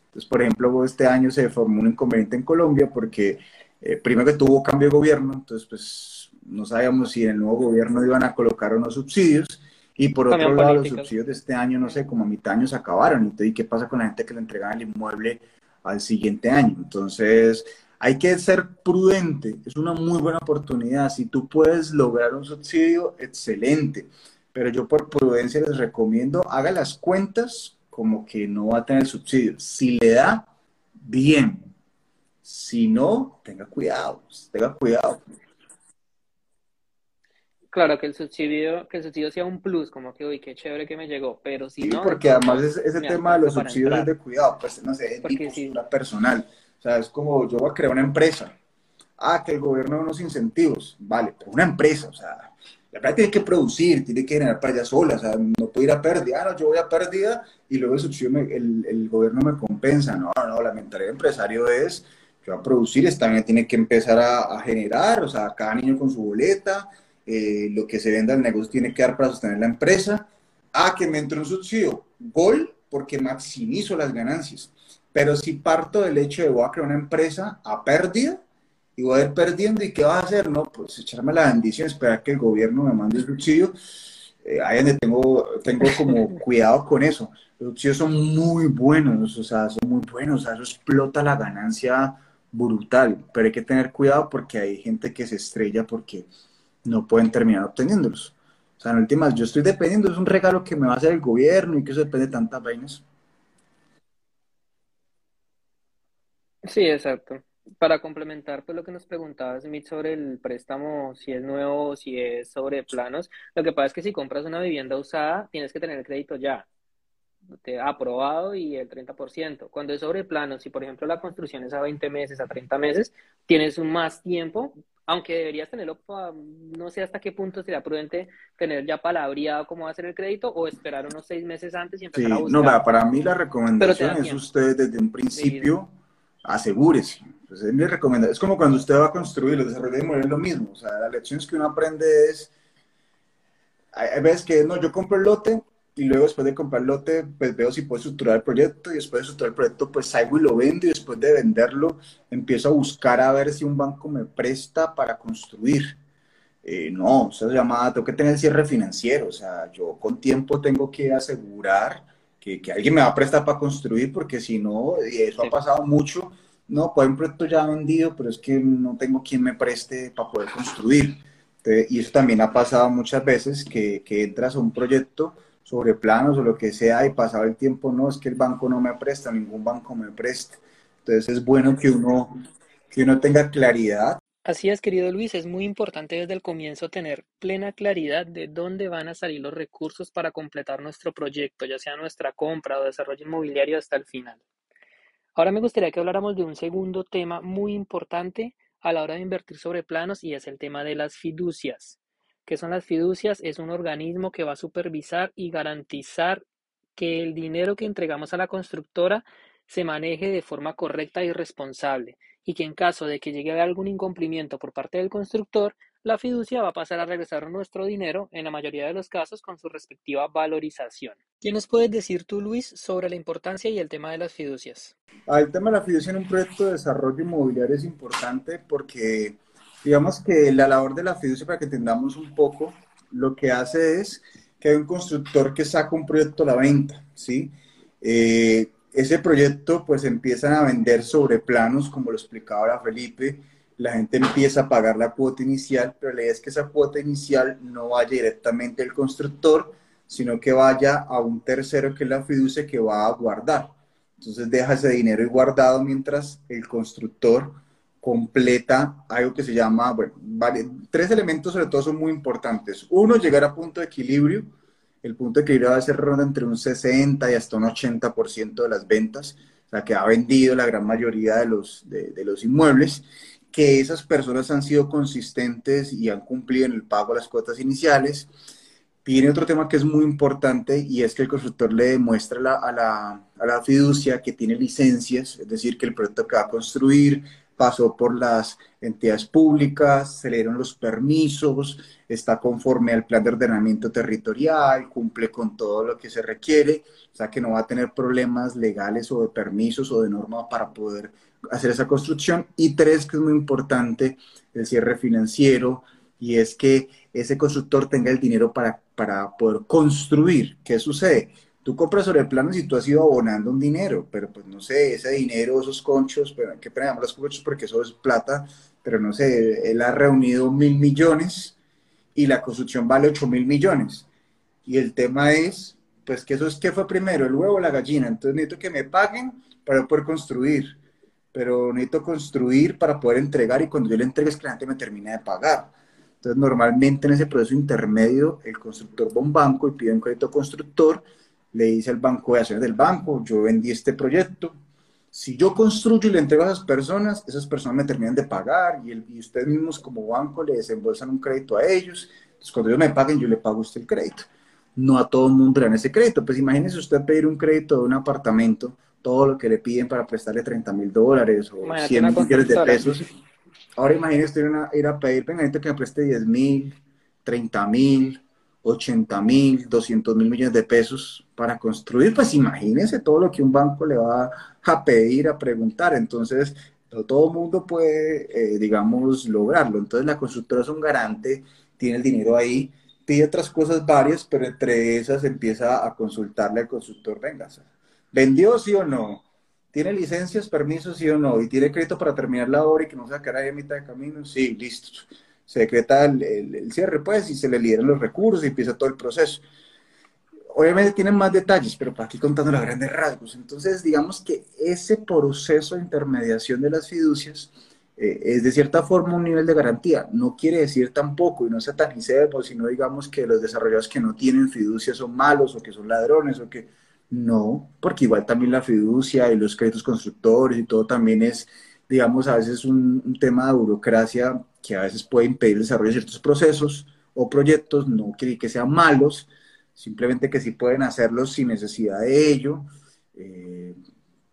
Entonces, por ejemplo, este año se formó un inconveniente en Colombia porque eh, primero que tuvo cambio de gobierno, entonces pues no sabíamos si en el nuevo gobierno iban a colocar unos subsidios. Y por otro lado, los subsidios de este año, no sé, como a mitad de año se acabaron. Entonces, ¿y qué pasa con la gente que le entregan el inmueble al siguiente año? Entonces hay que ser prudente, es una muy buena oportunidad, si tú puedes lograr un subsidio, excelente, pero yo por prudencia les recomiendo, haga las cuentas como que no va a tener subsidio, si le da, bien, si no, tenga cuidado, tenga cuidado. Claro, que el subsidio, que el subsidio sea un plus, como que, uy, qué chévere que me llegó, pero si sí, no... Sí, porque además es, ese tema de los subsidios entrar. Es de cuidado, pues, no sé, es de postura sí. personal. O sea, es como, yo voy a crear una empresa. Ah, que el gobierno da unos incentivos. Vale, pero una empresa, o sea, la plata tiene que producir, tiene que generar para ella sola, o sea, no puede ir a pérdida. Ah, no, yo voy a pérdida y luego el subsidio, me, el, el gobierno me compensa. No, no, la mentalidad de empresario es, yo voy a producir, esta niña tiene que empezar a, a generar, o sea, cada niño con su boleta... Eh, lo que se venda el negocio tiene que dar para sostener la empresa. Ah, que me entró un subsidio. Gol, porque maximizo las ganancias. Pero si parto del hecho de voy a crear una empresa a pérdida y voy a ir perdiendo, ¿y qué vas a hacer? No, pues echarme la bendición, esperar que el gobierno me mande el subsidio. Eh, ahí es donde tengo, tengo como cuidado con eso. Los subsidios son muy buenos, o sea, son muy buenos, o sea, eso explota la ganancia brutal. Pero hay que tener cuidado porque hay gente que se estrella porque no pueden terminar obteniéndolos. O sea, en últimas, yo estoy dependiendo, es un regalo que me va a hacer el gobierno y que eso depende de tantas vainas. Sí, exacto. Para complementar pues, lo que nos preguntabas, Smith, sobre el préstamo, si es nuevo, si es sobre planos, lo que pasa es que si compras una vivienda usada, tienes que tener el crédito ya te ha aprobado y el treinta por ciento. Cuando es sobre planos, si por ejemplo la construcción es a veinte meses, a treinta meses, tienes más tiempo, aunque deberías tenerlo, no sé hasta qué punto sería prudente tener ya palabreado cómo va a ser el crédito o esperar unos seis meses antes y empezar sí, a buscar. No, para mí la recomendación es usted desde un principio sí. asegúrese. Entonces, mi recomendación. Es como cuando usted va a construir, los desarrollos inmobiliarios es lo mismo. O sea, las lecciones que uno aprende es, hay veces que no, yo compro el lote y luego después de comprar el lote, pues veo si puedo estructurar el proyecto, y después de estructurar el proyecto, pues salgo y lo vendo, y después de venderlo, empiezo a buscar a ver si un banco me presta para construir. Eh, no, esa llamada, tengo que tener el cierre financiero, o sea, yo con tiempo tengo que asegurar que, que alguien me va a prestar para construir, porque si no, y eso sí. ha pasado mucho, no, pues hay un proyecto ya vendido, pero es que no tengo quien me preste para poder construir. Entonces, y eso también ha pasado muchas veces, que, que entras a un proyecto sobre planos o lo que sea y pasado el tiempo, no, es que el banco no me presta, ningún banco me presta. Entonces es bueno que uno, que uno tenga claridad. Así es, querido Luis, es muy importante desde el comienzo tener plena claridad de dónde van a salir los recursos para completar nuestro proyecto, ya sea nuestra compra o desarrollo inmobiliario hasta el final. Ahora me gustaría que habláramos de un segundo tema muy importante a la hora de invertir sobre planos, y es el tema de las fiducias. ¿Qué son las fiducias? Es un organismo que va a supervisar y garantizar que el dinero que entregamos a la constructora se maneje de forma correcta y responsable, y que en caso de que llegue a algún incumplimiento por parte del constructor, la fiducia va a pasar a regresar nuestro dinero, en la mayoría de los casos con su respectiva valorización. ¿Qué nos puedes decir tú, Luis, sobre la importancia y el tema de las fiducias? El tema de la fiducia en un proyecto de desarrollo inmobiliario es importante porque, digamos que la labor de la fiducia, para que entendamos un poco, lo que hace es que hay un constructor que saca un proyecto a la venta, ¿sí? Eh, Ese proyecto, pues, empiezan a vender sobre planos, como lo explicaba ahora Felipe. La gente empieza a pagar la cuota inicial, pero la idea es que esa cuota inicial no vaya directamente al constructor, sino que vaya a un tercero, que es la fiducia, que va a guardar. Entonces deja ese dinero ahí guardado mientras el constructor completa algo que se llama, bueno, varios, tres elementos sobre todo son muy importantes. Uno, llegar a punto de equilibrio. El punto de equilibrio va a ser ronda entre un sesenta y hasta un ochenta por ciento de las ventas, o sea, que ha vendido la gran mayoría de los, de, de los inmuebles, que esas personas han sido consistentes y han cumplido en el pago de las cuotas iniciales. Viene otro tema que es muy importante, y es que el constructor le demuestra la, a, la, a la fiducia que tiene licencias, es decir, que el proyecto que va a construir pasó por las entidades públicas, se le dieron los permisos, está conforme al plan de ordenamiento territorial, cumple con todo lo que se requiere, o sea que no va a tener problemas legales o de permisos o de norma para poder hacer esa construcción. Y tres, que es muy importante, el cierre financiero, y es que ese constructor tenga el dinero para, para poder construir. ¿Qué sucede? Tú compras sobre planos y tú has ido abonando un dinero, pero pues no sé, ese dinero, esos conchos, bueno, hay que poner los conchos porque eso es plata, pero no sé, él ha reunido mil millones y la construcción vale ocho mil millones. Y el tema es, pues que eso es que fue primero, el huevo o la gallina. Entonces necesito que me paguen para poder construir, pero necesito construir para poder entregar, y cuando yo le entregue es que la gente me termina de pagar. Entonces normalmente en ese proceso intermedio el constructor va a un banco y pide un crédito constructor, le dice al banco de acciones del banco, yo vendí este proyecto, si yo construyo y le entrego a esas personas, esas personas me terminan de pagar, y, el, y ustedes mismos como banco le desembolsan un crédito a ellos, entonces cuando ellos me paguen, yo le pago a usted el crédito. No a todo el mundo le dan ese crédito, pues imagínese usted pedir un crédito de un apartamento, todo lo que le piden para prestarle treinta mil dólares o bueno, cien millones de pesos, ahora imagínese usted ir a, ir a pedir, venga, que me preste diez mil, treinta mil, ochenta mil, doscientos mil millones de pesos para construir, pues imagínense todo lo que un banco le va a pedir, a preguntar. Entonces no todo el mundo puede, eh, digamos, lograrlo. Entonces la constructora es un garante, tiene el dinero ahí, pide otras cosas varias, pero entre esas empieza a consultarle al constructor, venga, ¿vendió sí o no? ¿Tiene licencias, permisos sí o no? ¿Y tiene crédito para terminar la obra y que no se va a quedar ahí a mitad de camino? Sí, listo. Se decreta el, el, el cierre, pues, y se le liberan los recursos y empieza todo el proceso. Obviamente tienen más detalles, pero para aquí contando los grandes rasgos. Entonces, digamos que ese proceso de intermediación de las fiducias eh, es de cierta forma un nivel de garantía. No quiere decir tampoco, y no satanicemos, sino digamos que los desarrolladores que no tienen fiducias son malos, o que son ladrones, o que no, porque igual también la fiducia y los créditos constructores y todo también es, digamos, a veces un, un tema de burocracia que a veces puede impedir el desarrollo de ciertos procesos o proyectos. No quiere que sean malos, simplemente que sí pueden hacerlos sin necesidad de ello, eh,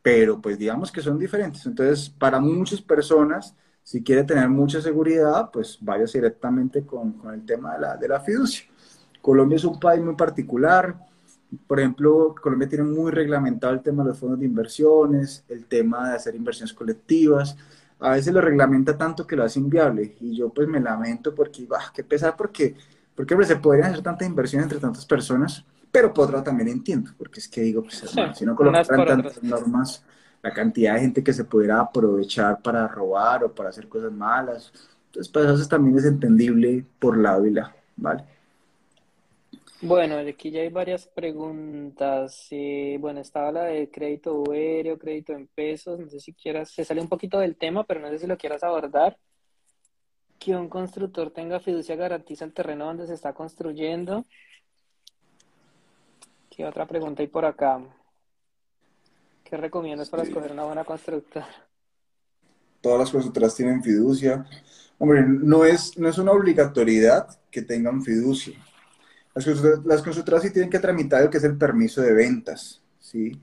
pero pues digamos que son diferentes. Entonces, para muchas personas, si quiere tener mucha seguridad, pues vaya directamente con, con el tema de la, de la fiducia. Colombia es un país muy particular. Por ejemplo, Colombia tiene muy reglamentado el tema de los fondos de inversiones, el tema de hacer inversiones colectivas. A veces lo reglamenta tanto que lo hace inviable, y yo pues me lamento porque, bah, qué pesar, porque, porque pues, se podrían hacer tantas inversiones entre tantas personas, pero por otro lado también entiendo, porque es que digo, pues, sí, si no colocaran tantas normas, la cantidad de gente que se pudiera aprovechar para robar o para hacer cosas malas. Entonces, para eso también es entendible por lado y lado, ¿vale? Bueno, aquí ya hay varias preguntas. Eh, bueno, estaba la de crédito aéreo, crédito en pesos. No sé si quieras, se sale un poquito del tema, pero no sé si lo quieras abordar. Que un constructor tenga fiducia garantiza el terreno donde se está construyendo. ¿Qué otra pregunta hay por acá? ¿Qué recomiendas para sí. escoger una buena constructora? Todas las constructoras tienen fiducia. Hombre, no es, no es una obligatoriedad que tengan fiducia. Las constructoras, las constructoras sí tienen que tramitar lo que es el permiso de ventas, ¿sí?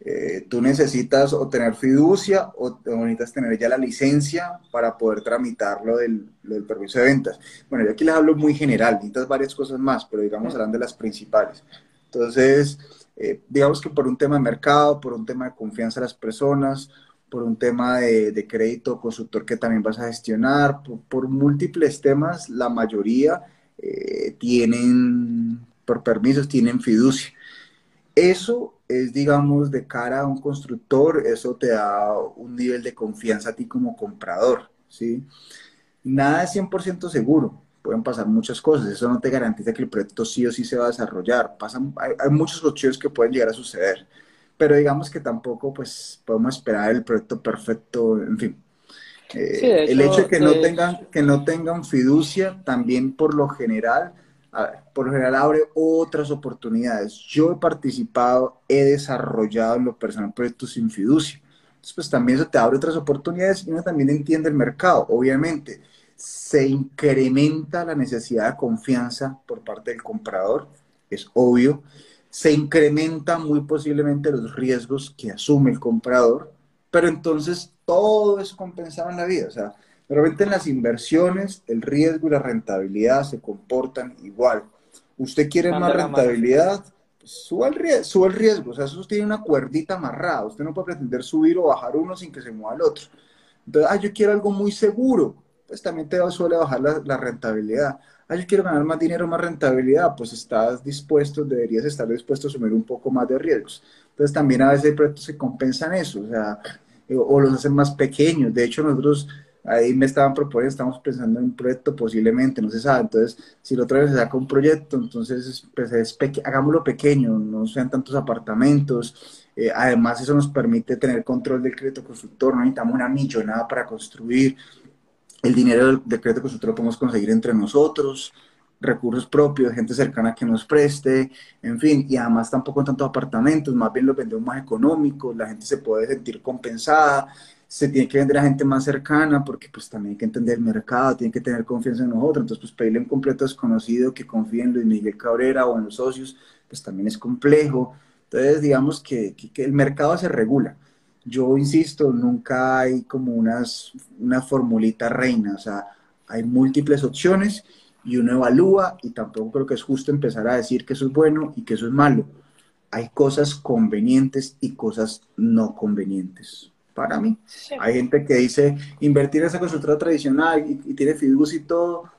Eh, tú necesitas o tener fiducia o, o necesitas tener ya la licencia para poder tramitar lo del, lo del permiso de ventas. Bueno, yo aquí les hablo muy general, necesitas varias cosas más, pero digamos hablando de las principales. Entonces, eh, digamos que por un tema de mercado, por un tema de confianza de las personas, por un tema de, de crédito constructor que también vas a gestionar, por, por múltiples temas, la mayoría eh, tienen, por permisos, tienen fiducia. Eso es, digamos, de cara a un constructor, eso te da un nivel de confianza a ti como comprador, ¿sí? Nada es cien por ciento seguro, pueden pasar muchas cosas, eso no te garantiza que el proyecto sí o sí se va a desarrollar, pasan, hay, hay muchos cocheos que pueden llegar a suceder, pero digamos que tampoco pues podemos esperar el proyecto perfecto, en fin. Eh, sí, hecho, el hecho de que, sí. no tengan, que no tengan fiducia también por lo general... A ver, por lo general abre otras oportunidades. Yo he participado, he desarrollado en lo personal proyectos sin fiducia. Entonces, pues también eso te abre otras oportunidades y uno también entiende el mercado. Obviamente, se incrementa la necesidad de confianza por parte del comprador, es obvio. Se incrementa muy posiblemente los riesgos que asume el comprador, pero entonces todo es compensado en la vida, o sea, realmente en las inversiones, el riesgo y la rentabilidad se comportan igual. Usted quiere Manda más rentabilidad, pues suba, el riesgo, suba el riesgo. O sea, eso tiene una cuerdita amarrada. Usted no puede pretender subir o bajar uno sin que se mueva el otro. Entonces, ah, yo quiero algo muy seguro. Pues también te suele bajar la, la rentabilidad. Ah, yo quiero ganar más dinero, más rentabilidad. Pues estás dispuesto, deberías estar dispuesto a asumir un poco más de riesgos. Entonces, también a veces hay proyectos que compensan eso. O sea, o los hacen más pequeños. De hecho, nosotros... Ahí me estaban proponiendo, estamos pensando en un proyecto posiblemente, no se sabe. Entonces, si la otra vez se saca un proyecto, entonces pues es peque hagámoslo pequeño, no sean tantos apartamentos. Eh, además, eso nos permite tener control del crédito constructor, no necesitamos una millonada para construir. El dinero del, del crédito constructor lo podemos conseguir entre nosotros, recursos propios, gente cercana que nos preste, en fin. Y además tampoco tantos apartamentos, más bien los vendemos más económicos, la gente se puede sentir compensada. Se tiene que vender a gente más cercana porque pues también hay que entender el mercado, tiene que tener confianza en nosotros, entonces pues pedirle a un completo desconocido que confíe en Luis Miguel Cabrera o en los socios, pues también es complejo. Entonces digamos que, que, que el mercado se regula. Yo insisto, nunca hay como unas, una formulita reina, o sea, hay múltiples opciones y uno evalúa y tampoco creo que es justo empezar a decir que eso es bueno y que eso es malo. Hay cosas convenientes y cosas no convenientes. Para mí, sí. Hay gente que dice invertir en esa constructora tradicional y, y tiene fiducia y todo,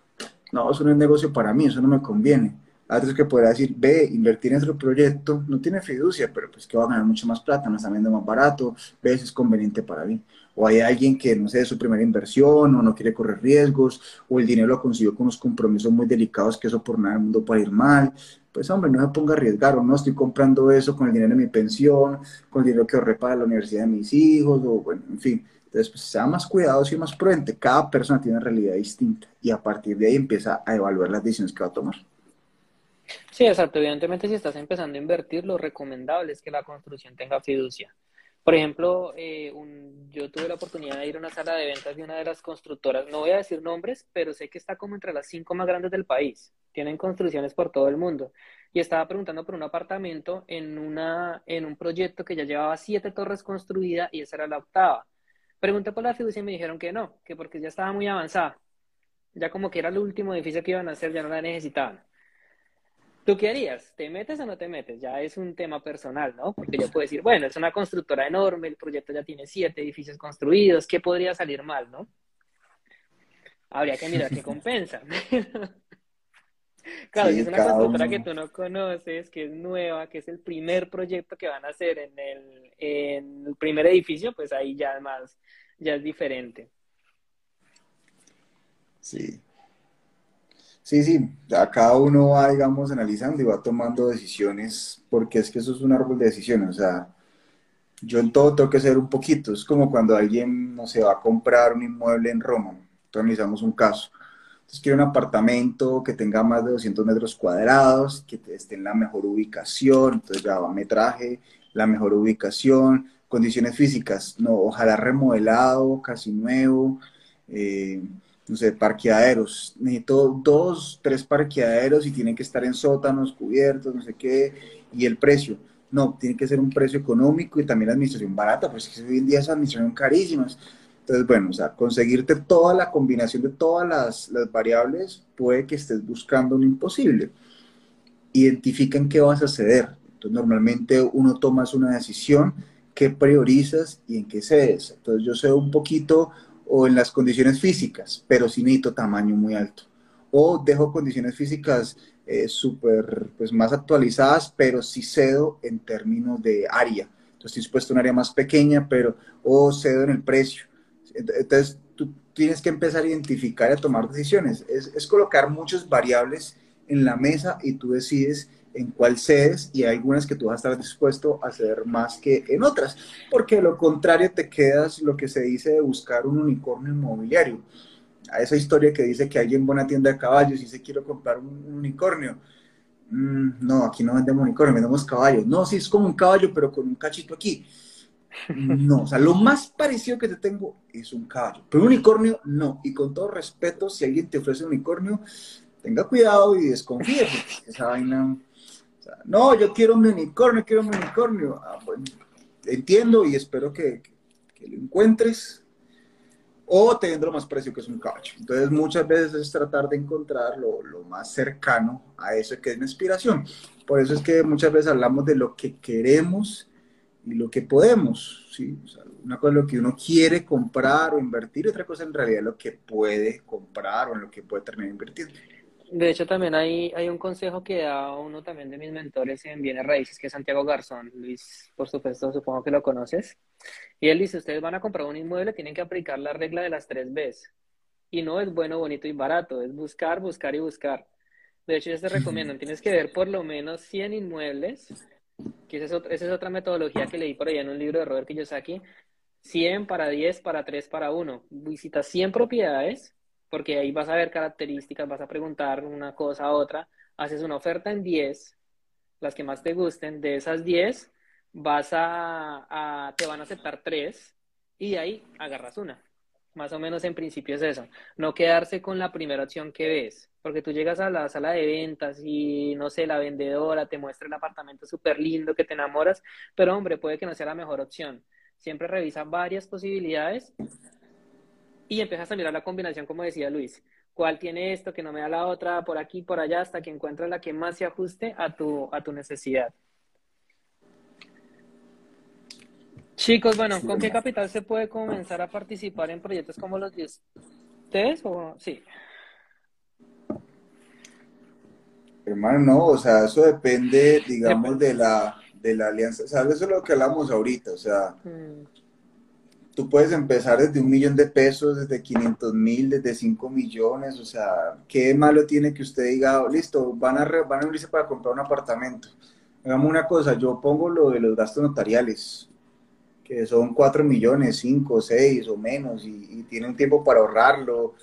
no, eso no es negocio para mí, eso no me conviene. Hay otros que podrán decir, ve, invertir en otro proyecto, no tiene fiducia, pero pues que va a ganar mucho más plata, me está viendo más barato, ve, eso es conveniente para mí. O hay alguien que, no sé, es su primera inversión, o no quiere correr riesgos, o el dinero lo consiguió con unos compromisos muy delicados que eso por nada del mundo puede ir mal. Pues hombre, no me ponga a arriesgar, o no estoy comprando eso con el dinero de mi pensión, con el dinero que ahorré para la universidad de mis hijos, o bueno, en fin. Entonces, pues sea más cuidadoso y más prudente. Cada persona tiene una realidad distinta y a partir de ahí empieza a evaluar las decisiones que va a tomar. Sí, exacto. Evidentemente, si estás empezando a invertir, lo recomendable es que la construcción tenga fiducia. Por ejemplo, eh, un, yo tuve la oportunidad de ir a una sala de ventas de una de las constructoras, no voy a decir nombres, pero sé que está como entre las cinco más grandes del país. Tienen construcciones por todo el mundo. Y estaba preguntando por un apartamento en, una, en un proyecto que ya llevaba siete torres construidas y esa era la octava. Pregunté por la fiducia y me dijeron que no, que porque ya estaba muy avanzada. Ya como que era el último edificio que iban a hacer, ya no la necesitaban. ¿Tú qué harías? ¿Te metes o no te metes? Ya es un tema personal, ¿no? Porque yo puedo decir, bueno, es una constructora enorme, el proyecto ya tiene siete edificios construidos, ¿qué podría salir mal, no? Habría que mirar qué compensa. Claro, sí, si es una constructora uno. que tú no conoces, que es nueva, que es el primer proyecto que van a hacer en el, en el primer edificio, pues ahí ya además ya es diferente. Sí. Sí, sí, a cada uno va, digamos, analizando y va tomando decisiones, porque es que eso es un árbol de decisiones, o sea, yo en todo tengo que ser un poquito, es como cuando alguien, no sé, va a comprar un inmueble en Roma, entonces analizamos un caso, entonces quiero un apartamento que tenga más de doscientos metros cuadrados, que esté en la mejor ubicación, entonces ya va metraje, la mejor ubicación, condiciones físicas, no, ojalá remodelado, casi nuevo, eh... no sé, parqueaderos, necesito dos, tres parqueaderos y tienen que estar en sótanos, cubiertos, no sé qué, y el precio, no, tiene que ser un precio económico y también la administración barata, pues que hoy en día esas administraciones son carísimas, entonces bueno, o sea, conseguirte toda la combinación de todas las, las variables, puede que estés buscando un imposible, identifica en qué vas a ceder, entonces normalmente uno toma una decisión, qué priorizas y en qué cedes, entonces yo cedo un poquito, o en las condiciones físicas, pero sí necesito tamaño muy alto. O dejo condiciones físicas eh, súper, pues más actualizadas, pero sí cedo en términos de área. Entonces, estoy dispuesto a un área más pequeña, pero o cedo en el precio. Entonces, tú tienes que empezar a identificar y a tomar decisiones. Es, es colocar muchas variables en la mesa y tú decides en cuál cedes y hay algunas que tú vas a estar dispuesto a ceder más que en otras, porque de lo contrario te quedas lo que se dice de buscar un unicornio inmobiliario. A esa historia que dice que alguien va a una tienda de caballos y dice quiero comprar un, un unicornio. Mm, no, aquí no vendemos unicornio, vendemos caballos. No, sí, es como un caballo, pero con un cachito aquí. No, o sea, lo más parecido que te tengo es un caballo, pero un unicornio no. Y con todo respeto, si alguien te ofrece un unicornio, tenga cuidado y desconfíe, porque esa vaina... No, yo quiero mi unicornio, quiero mi unicornio. Ah, bueno, entiendo y espero que, que, que lo encuentres. O te vendrá más precio que es un caballo. Entonces, muchas veces es tratar de encontrar lo, lo más cercano a eso que es mi inspiración. Por eso es que muchas veces hablamos de lo que queremos y lo que podemos, ¿sí? O sea, una cosa es lo que uno quiere comprar o invertir, y otra cosa en realidad es lo que puede comprar o en lo que puede terminar de invertir. De hecho, también hay, hay un consejo que da uno también de mis mentores en bienes raíces, que es Santiago Garzón. Luis, por supuesto, supongo que lo conoces. Y él dice, ustedes van a comprar un inmueble, tienen que aplicar la regla de las tres Bs. Y no es bueno, bonito y barato, es buscar, buscar y buscar. De hecho, yo te recomiendo, tienes que ver por lo menos cien inmuebles, que esa es, otra, esa es otra metodología que leí por allá en un libro de Robert Kiyosaki, cien para diez, para tres, para uno. Visita cien propiedades, porque ahí vas a ver características, vas a preguntar una cosa a otra, haces una oferta en diez, las que más te gusten, de esas diez, vas a, a, te van a aceptar tres, y de ahí agarras una. Más o menos en principio es eso, no quedarse con la primera opción que ves, porque tú llegas a la sala de ventas y, no sé, la vendedora te muestra el apartamento súper lindo que te enamoras, pero hombre, puede que no sea la mejor opción. Siempre revisa varias posibilidades, y empiezas a mirar la combinación, como decía Luis. ¿Cuál tiene esto que no me da la otra? Por aquí, por allá, hasta que encuentras la que más se ajuste a tu, a tu necesidad. Chicos, bueno, ¿con qué capital se puede comenzar a participar en proyectos como los de ustedes? ¿O? Sí. Hermano, no, o sea, eso depende, digamos, de la, de la alianza. O sea, eso es lo que hablamos ahorita, o sea... Mm. Tú puedes empezar desde un millón de pesos, desde quinientos mil, desde cinco millones, o sea, ¿qué malo tiene que usted diga, oh, listo, van a, re, van a unirse para comprar un apartamento? Hagamos una cosa, yo pongo lo de los gastos notariales, que son cuatro millones, cinco, seis o menos, y, y tienen tiempo para ahorrarlo.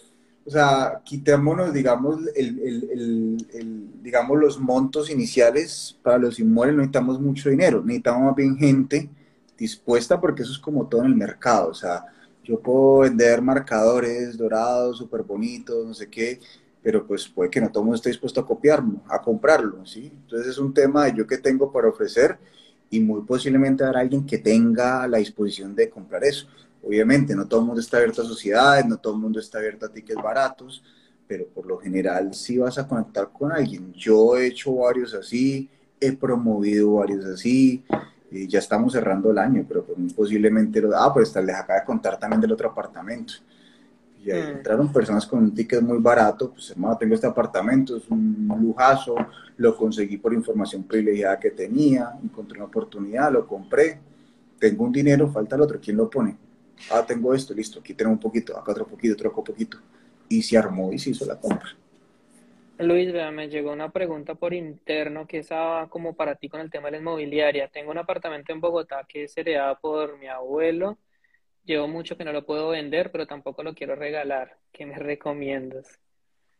O sea, quitémonos, digamos, el, el, el, el, digamos, los montos iniciales para los inmuebles, no necesitamos mucho dinero, necesitamos más bien gente dispuesta, porque eso es como todo en el mercado, o sea, yo puedo vender marcadores dorados, súper bonitos, no sé qué, pero pues puede que no todo el mundo esté dispuesto a copiarlo, a comprarlo, ¿sí? Entonces es un tema de yo que tengo para ofrecer y muy posiblemente habrá alguien que tenga la disposición de comprar eso. Obviamente no todo el mundo está abierto a sociedades, no todo el mundo está abierto a tickets baratos, pero por lo general sí vas a conectar con alguien. Yo he hecho varios así, he promovido varios así, y ya estamos cerrando el año, pero posiblemente, lo, ah, pues les acaba de contar también del otro apartamento, y ahí entraron personas con un ticket muy barato, pues hermano, tengo este apartamento, es un lujazo, lo conseguí por información privilegiada que tenía, encontré una oportunidad, lo compré, tengo un dinero, falta el otro, ¿quién lo pone? Ah, tengo esto, listo, aquí tenemos un poquito, acá otro poquito, otro poquito, y se armó y se hizo la compra. Luis, vea, me llegó una pregunta por interno que es a, como para ti con el tema de la inmobiliaria. Tengo un apartamento en Bogotá que es heredado por mi abuelo. Llevo mucho que no lo puedo vender, pero tampoco lo quiero regalar. ¿Qué me recomiendas?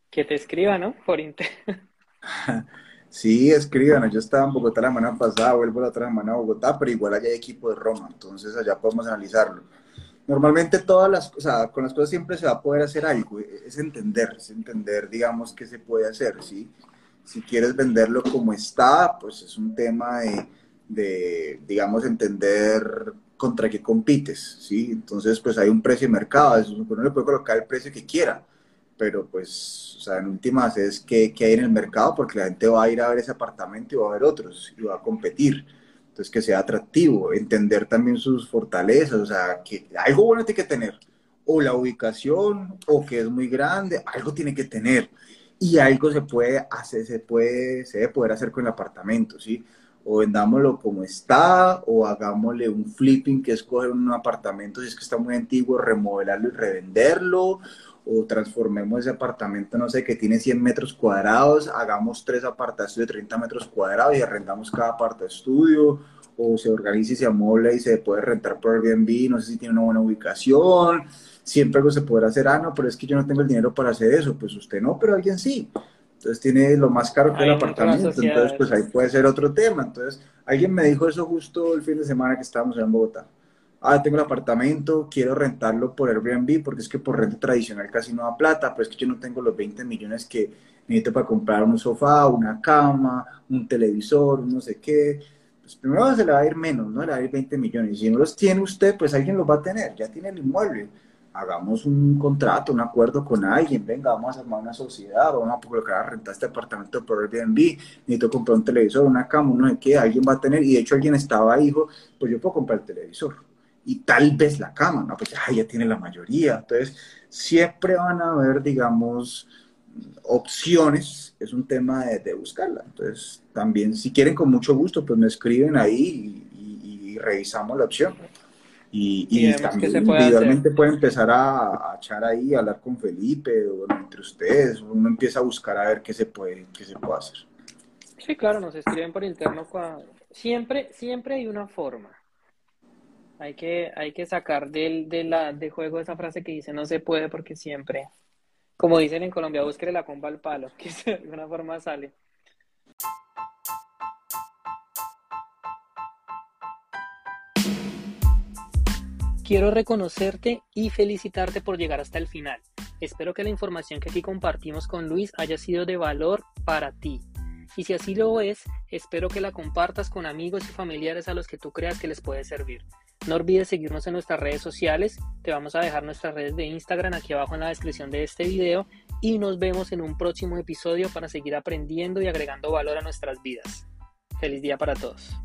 Que te escriba, ¿no? Por interno. Sí, escríbanos. Yo estaba en Bogotá la semana pasada, vuelvo la otra semana a Bogotá, pero igual allá hay equipo de Roma, entonces allá podemos analizarlo. Normalmente todas las cosas, con las cosas siempre se va a poder hacer algo, es entender, es entender, digamos, qué se puede hacer, ¿sí? Si quieres venderlo como está, pues es un tema de, de digamos, entender contra qué compites, ¿sí? Entonces, pues hay un precio de mercado, uno le puede colocar el precio que quiera, pero pues, o sea, en últimas es qué, qué hay en el mercado, porque la gente va a ir a ver ese apartamento y va a ver otros, y va a competir. Entonces, que sea atractivo, entender también sus fortalezas, o sea, que algo bueno tiene que tener, o la ubicación, o que es muy grande, algo tiene que tener, y algo se puede hacer, se puede, se debe poder hacer con el apartamento, ¿sí? O vendámoslo como está, o hagámosle un flipping, que es coger un apartamento, si es que está muy antiguo, remodelarlo y revenderlo, o transformemos ese apartamento, no sé, que tiene cien metros cuadrados, hagamos tres apartados de treinta metros cuadrados y arrendamos cada apartado estudio, o se organiza y se amobla y se puede rentar por Airbnb, no sé si tiene una buena ubicación, siempre algo se podrá hacer, ah, no, pero es que yo no tengo el dinero para hacer eso, pues usted no, pero alguien sí, entonces tiene lo más caro que el apartamento, entonces pues ahí puede ser otro tema, entonces alguien me dijo eso justo el fin de semana que estábamos en Bogotá. Ah, tengo el apartamento, quiero rentarlo por Airbnb porque es que por renta tradicional casi no da plata, pero es que yo no tengo los veinte millones que necesito para comprar un sofá, una cama, un televisor, no sé qué. Pues primero se le va a ir menos, ¿no? Le va a ir veinte millones. Y si no los tiene usted, pues alguien los va a tener, ya tiene el inmueble. Hagamos un contrato, un acuerdo con alguien, venga, vamos a armar una sociedad, vamos a colocar a rentar este apartamento por Airbnb, necesito comprar un televisor, una cama, no sé qué, alguien va a tener, y de hecho alguien estaba ahí, dijo, pues yo puedo comprar el televisor. Y tal vez la cama, ¿no? Pues ah, ya tiene la mayoría, entonces siempre van a haber, digamos, opciones, es un tema de, de buscarla, entonces también si quieren con mucho gusto, pues me escriben ahí y, y, y revisamos la opción, y, y, y también que se puede individualmente hacer. Pueden empezar a, a echar ahí, a hablar con Felipe, o entre ustedes, uno empieza a buscar a ver qué se puede, qué se puede hacer. Sí, claro, nos escriben por interno, siempre, siempre hay una forma. Hay que, hay que sacar del, de la, de juego esa frase que dice no se puede porque siempre, como dicen en Colombia, búsquele la comba al palo, que de alguna forma sale. Quiero reconocerte y felicitarte por llegar hasta el final. Espero que la información que aquí compartimos con Luis haya sido de valor para ti. Y si así lo es, espero que la compartas con amigos y familiares a los que tú creas que les puede servir. No olvides seguirnos en nuestras redes sociales, te vamos a dejar nuestras redes de Instagram aquí abajo en la descripción de este video y nos vemos en un próximo episodio para seguir aprendiendo y agregando valor a nuestras vidas. Feliz día para todos.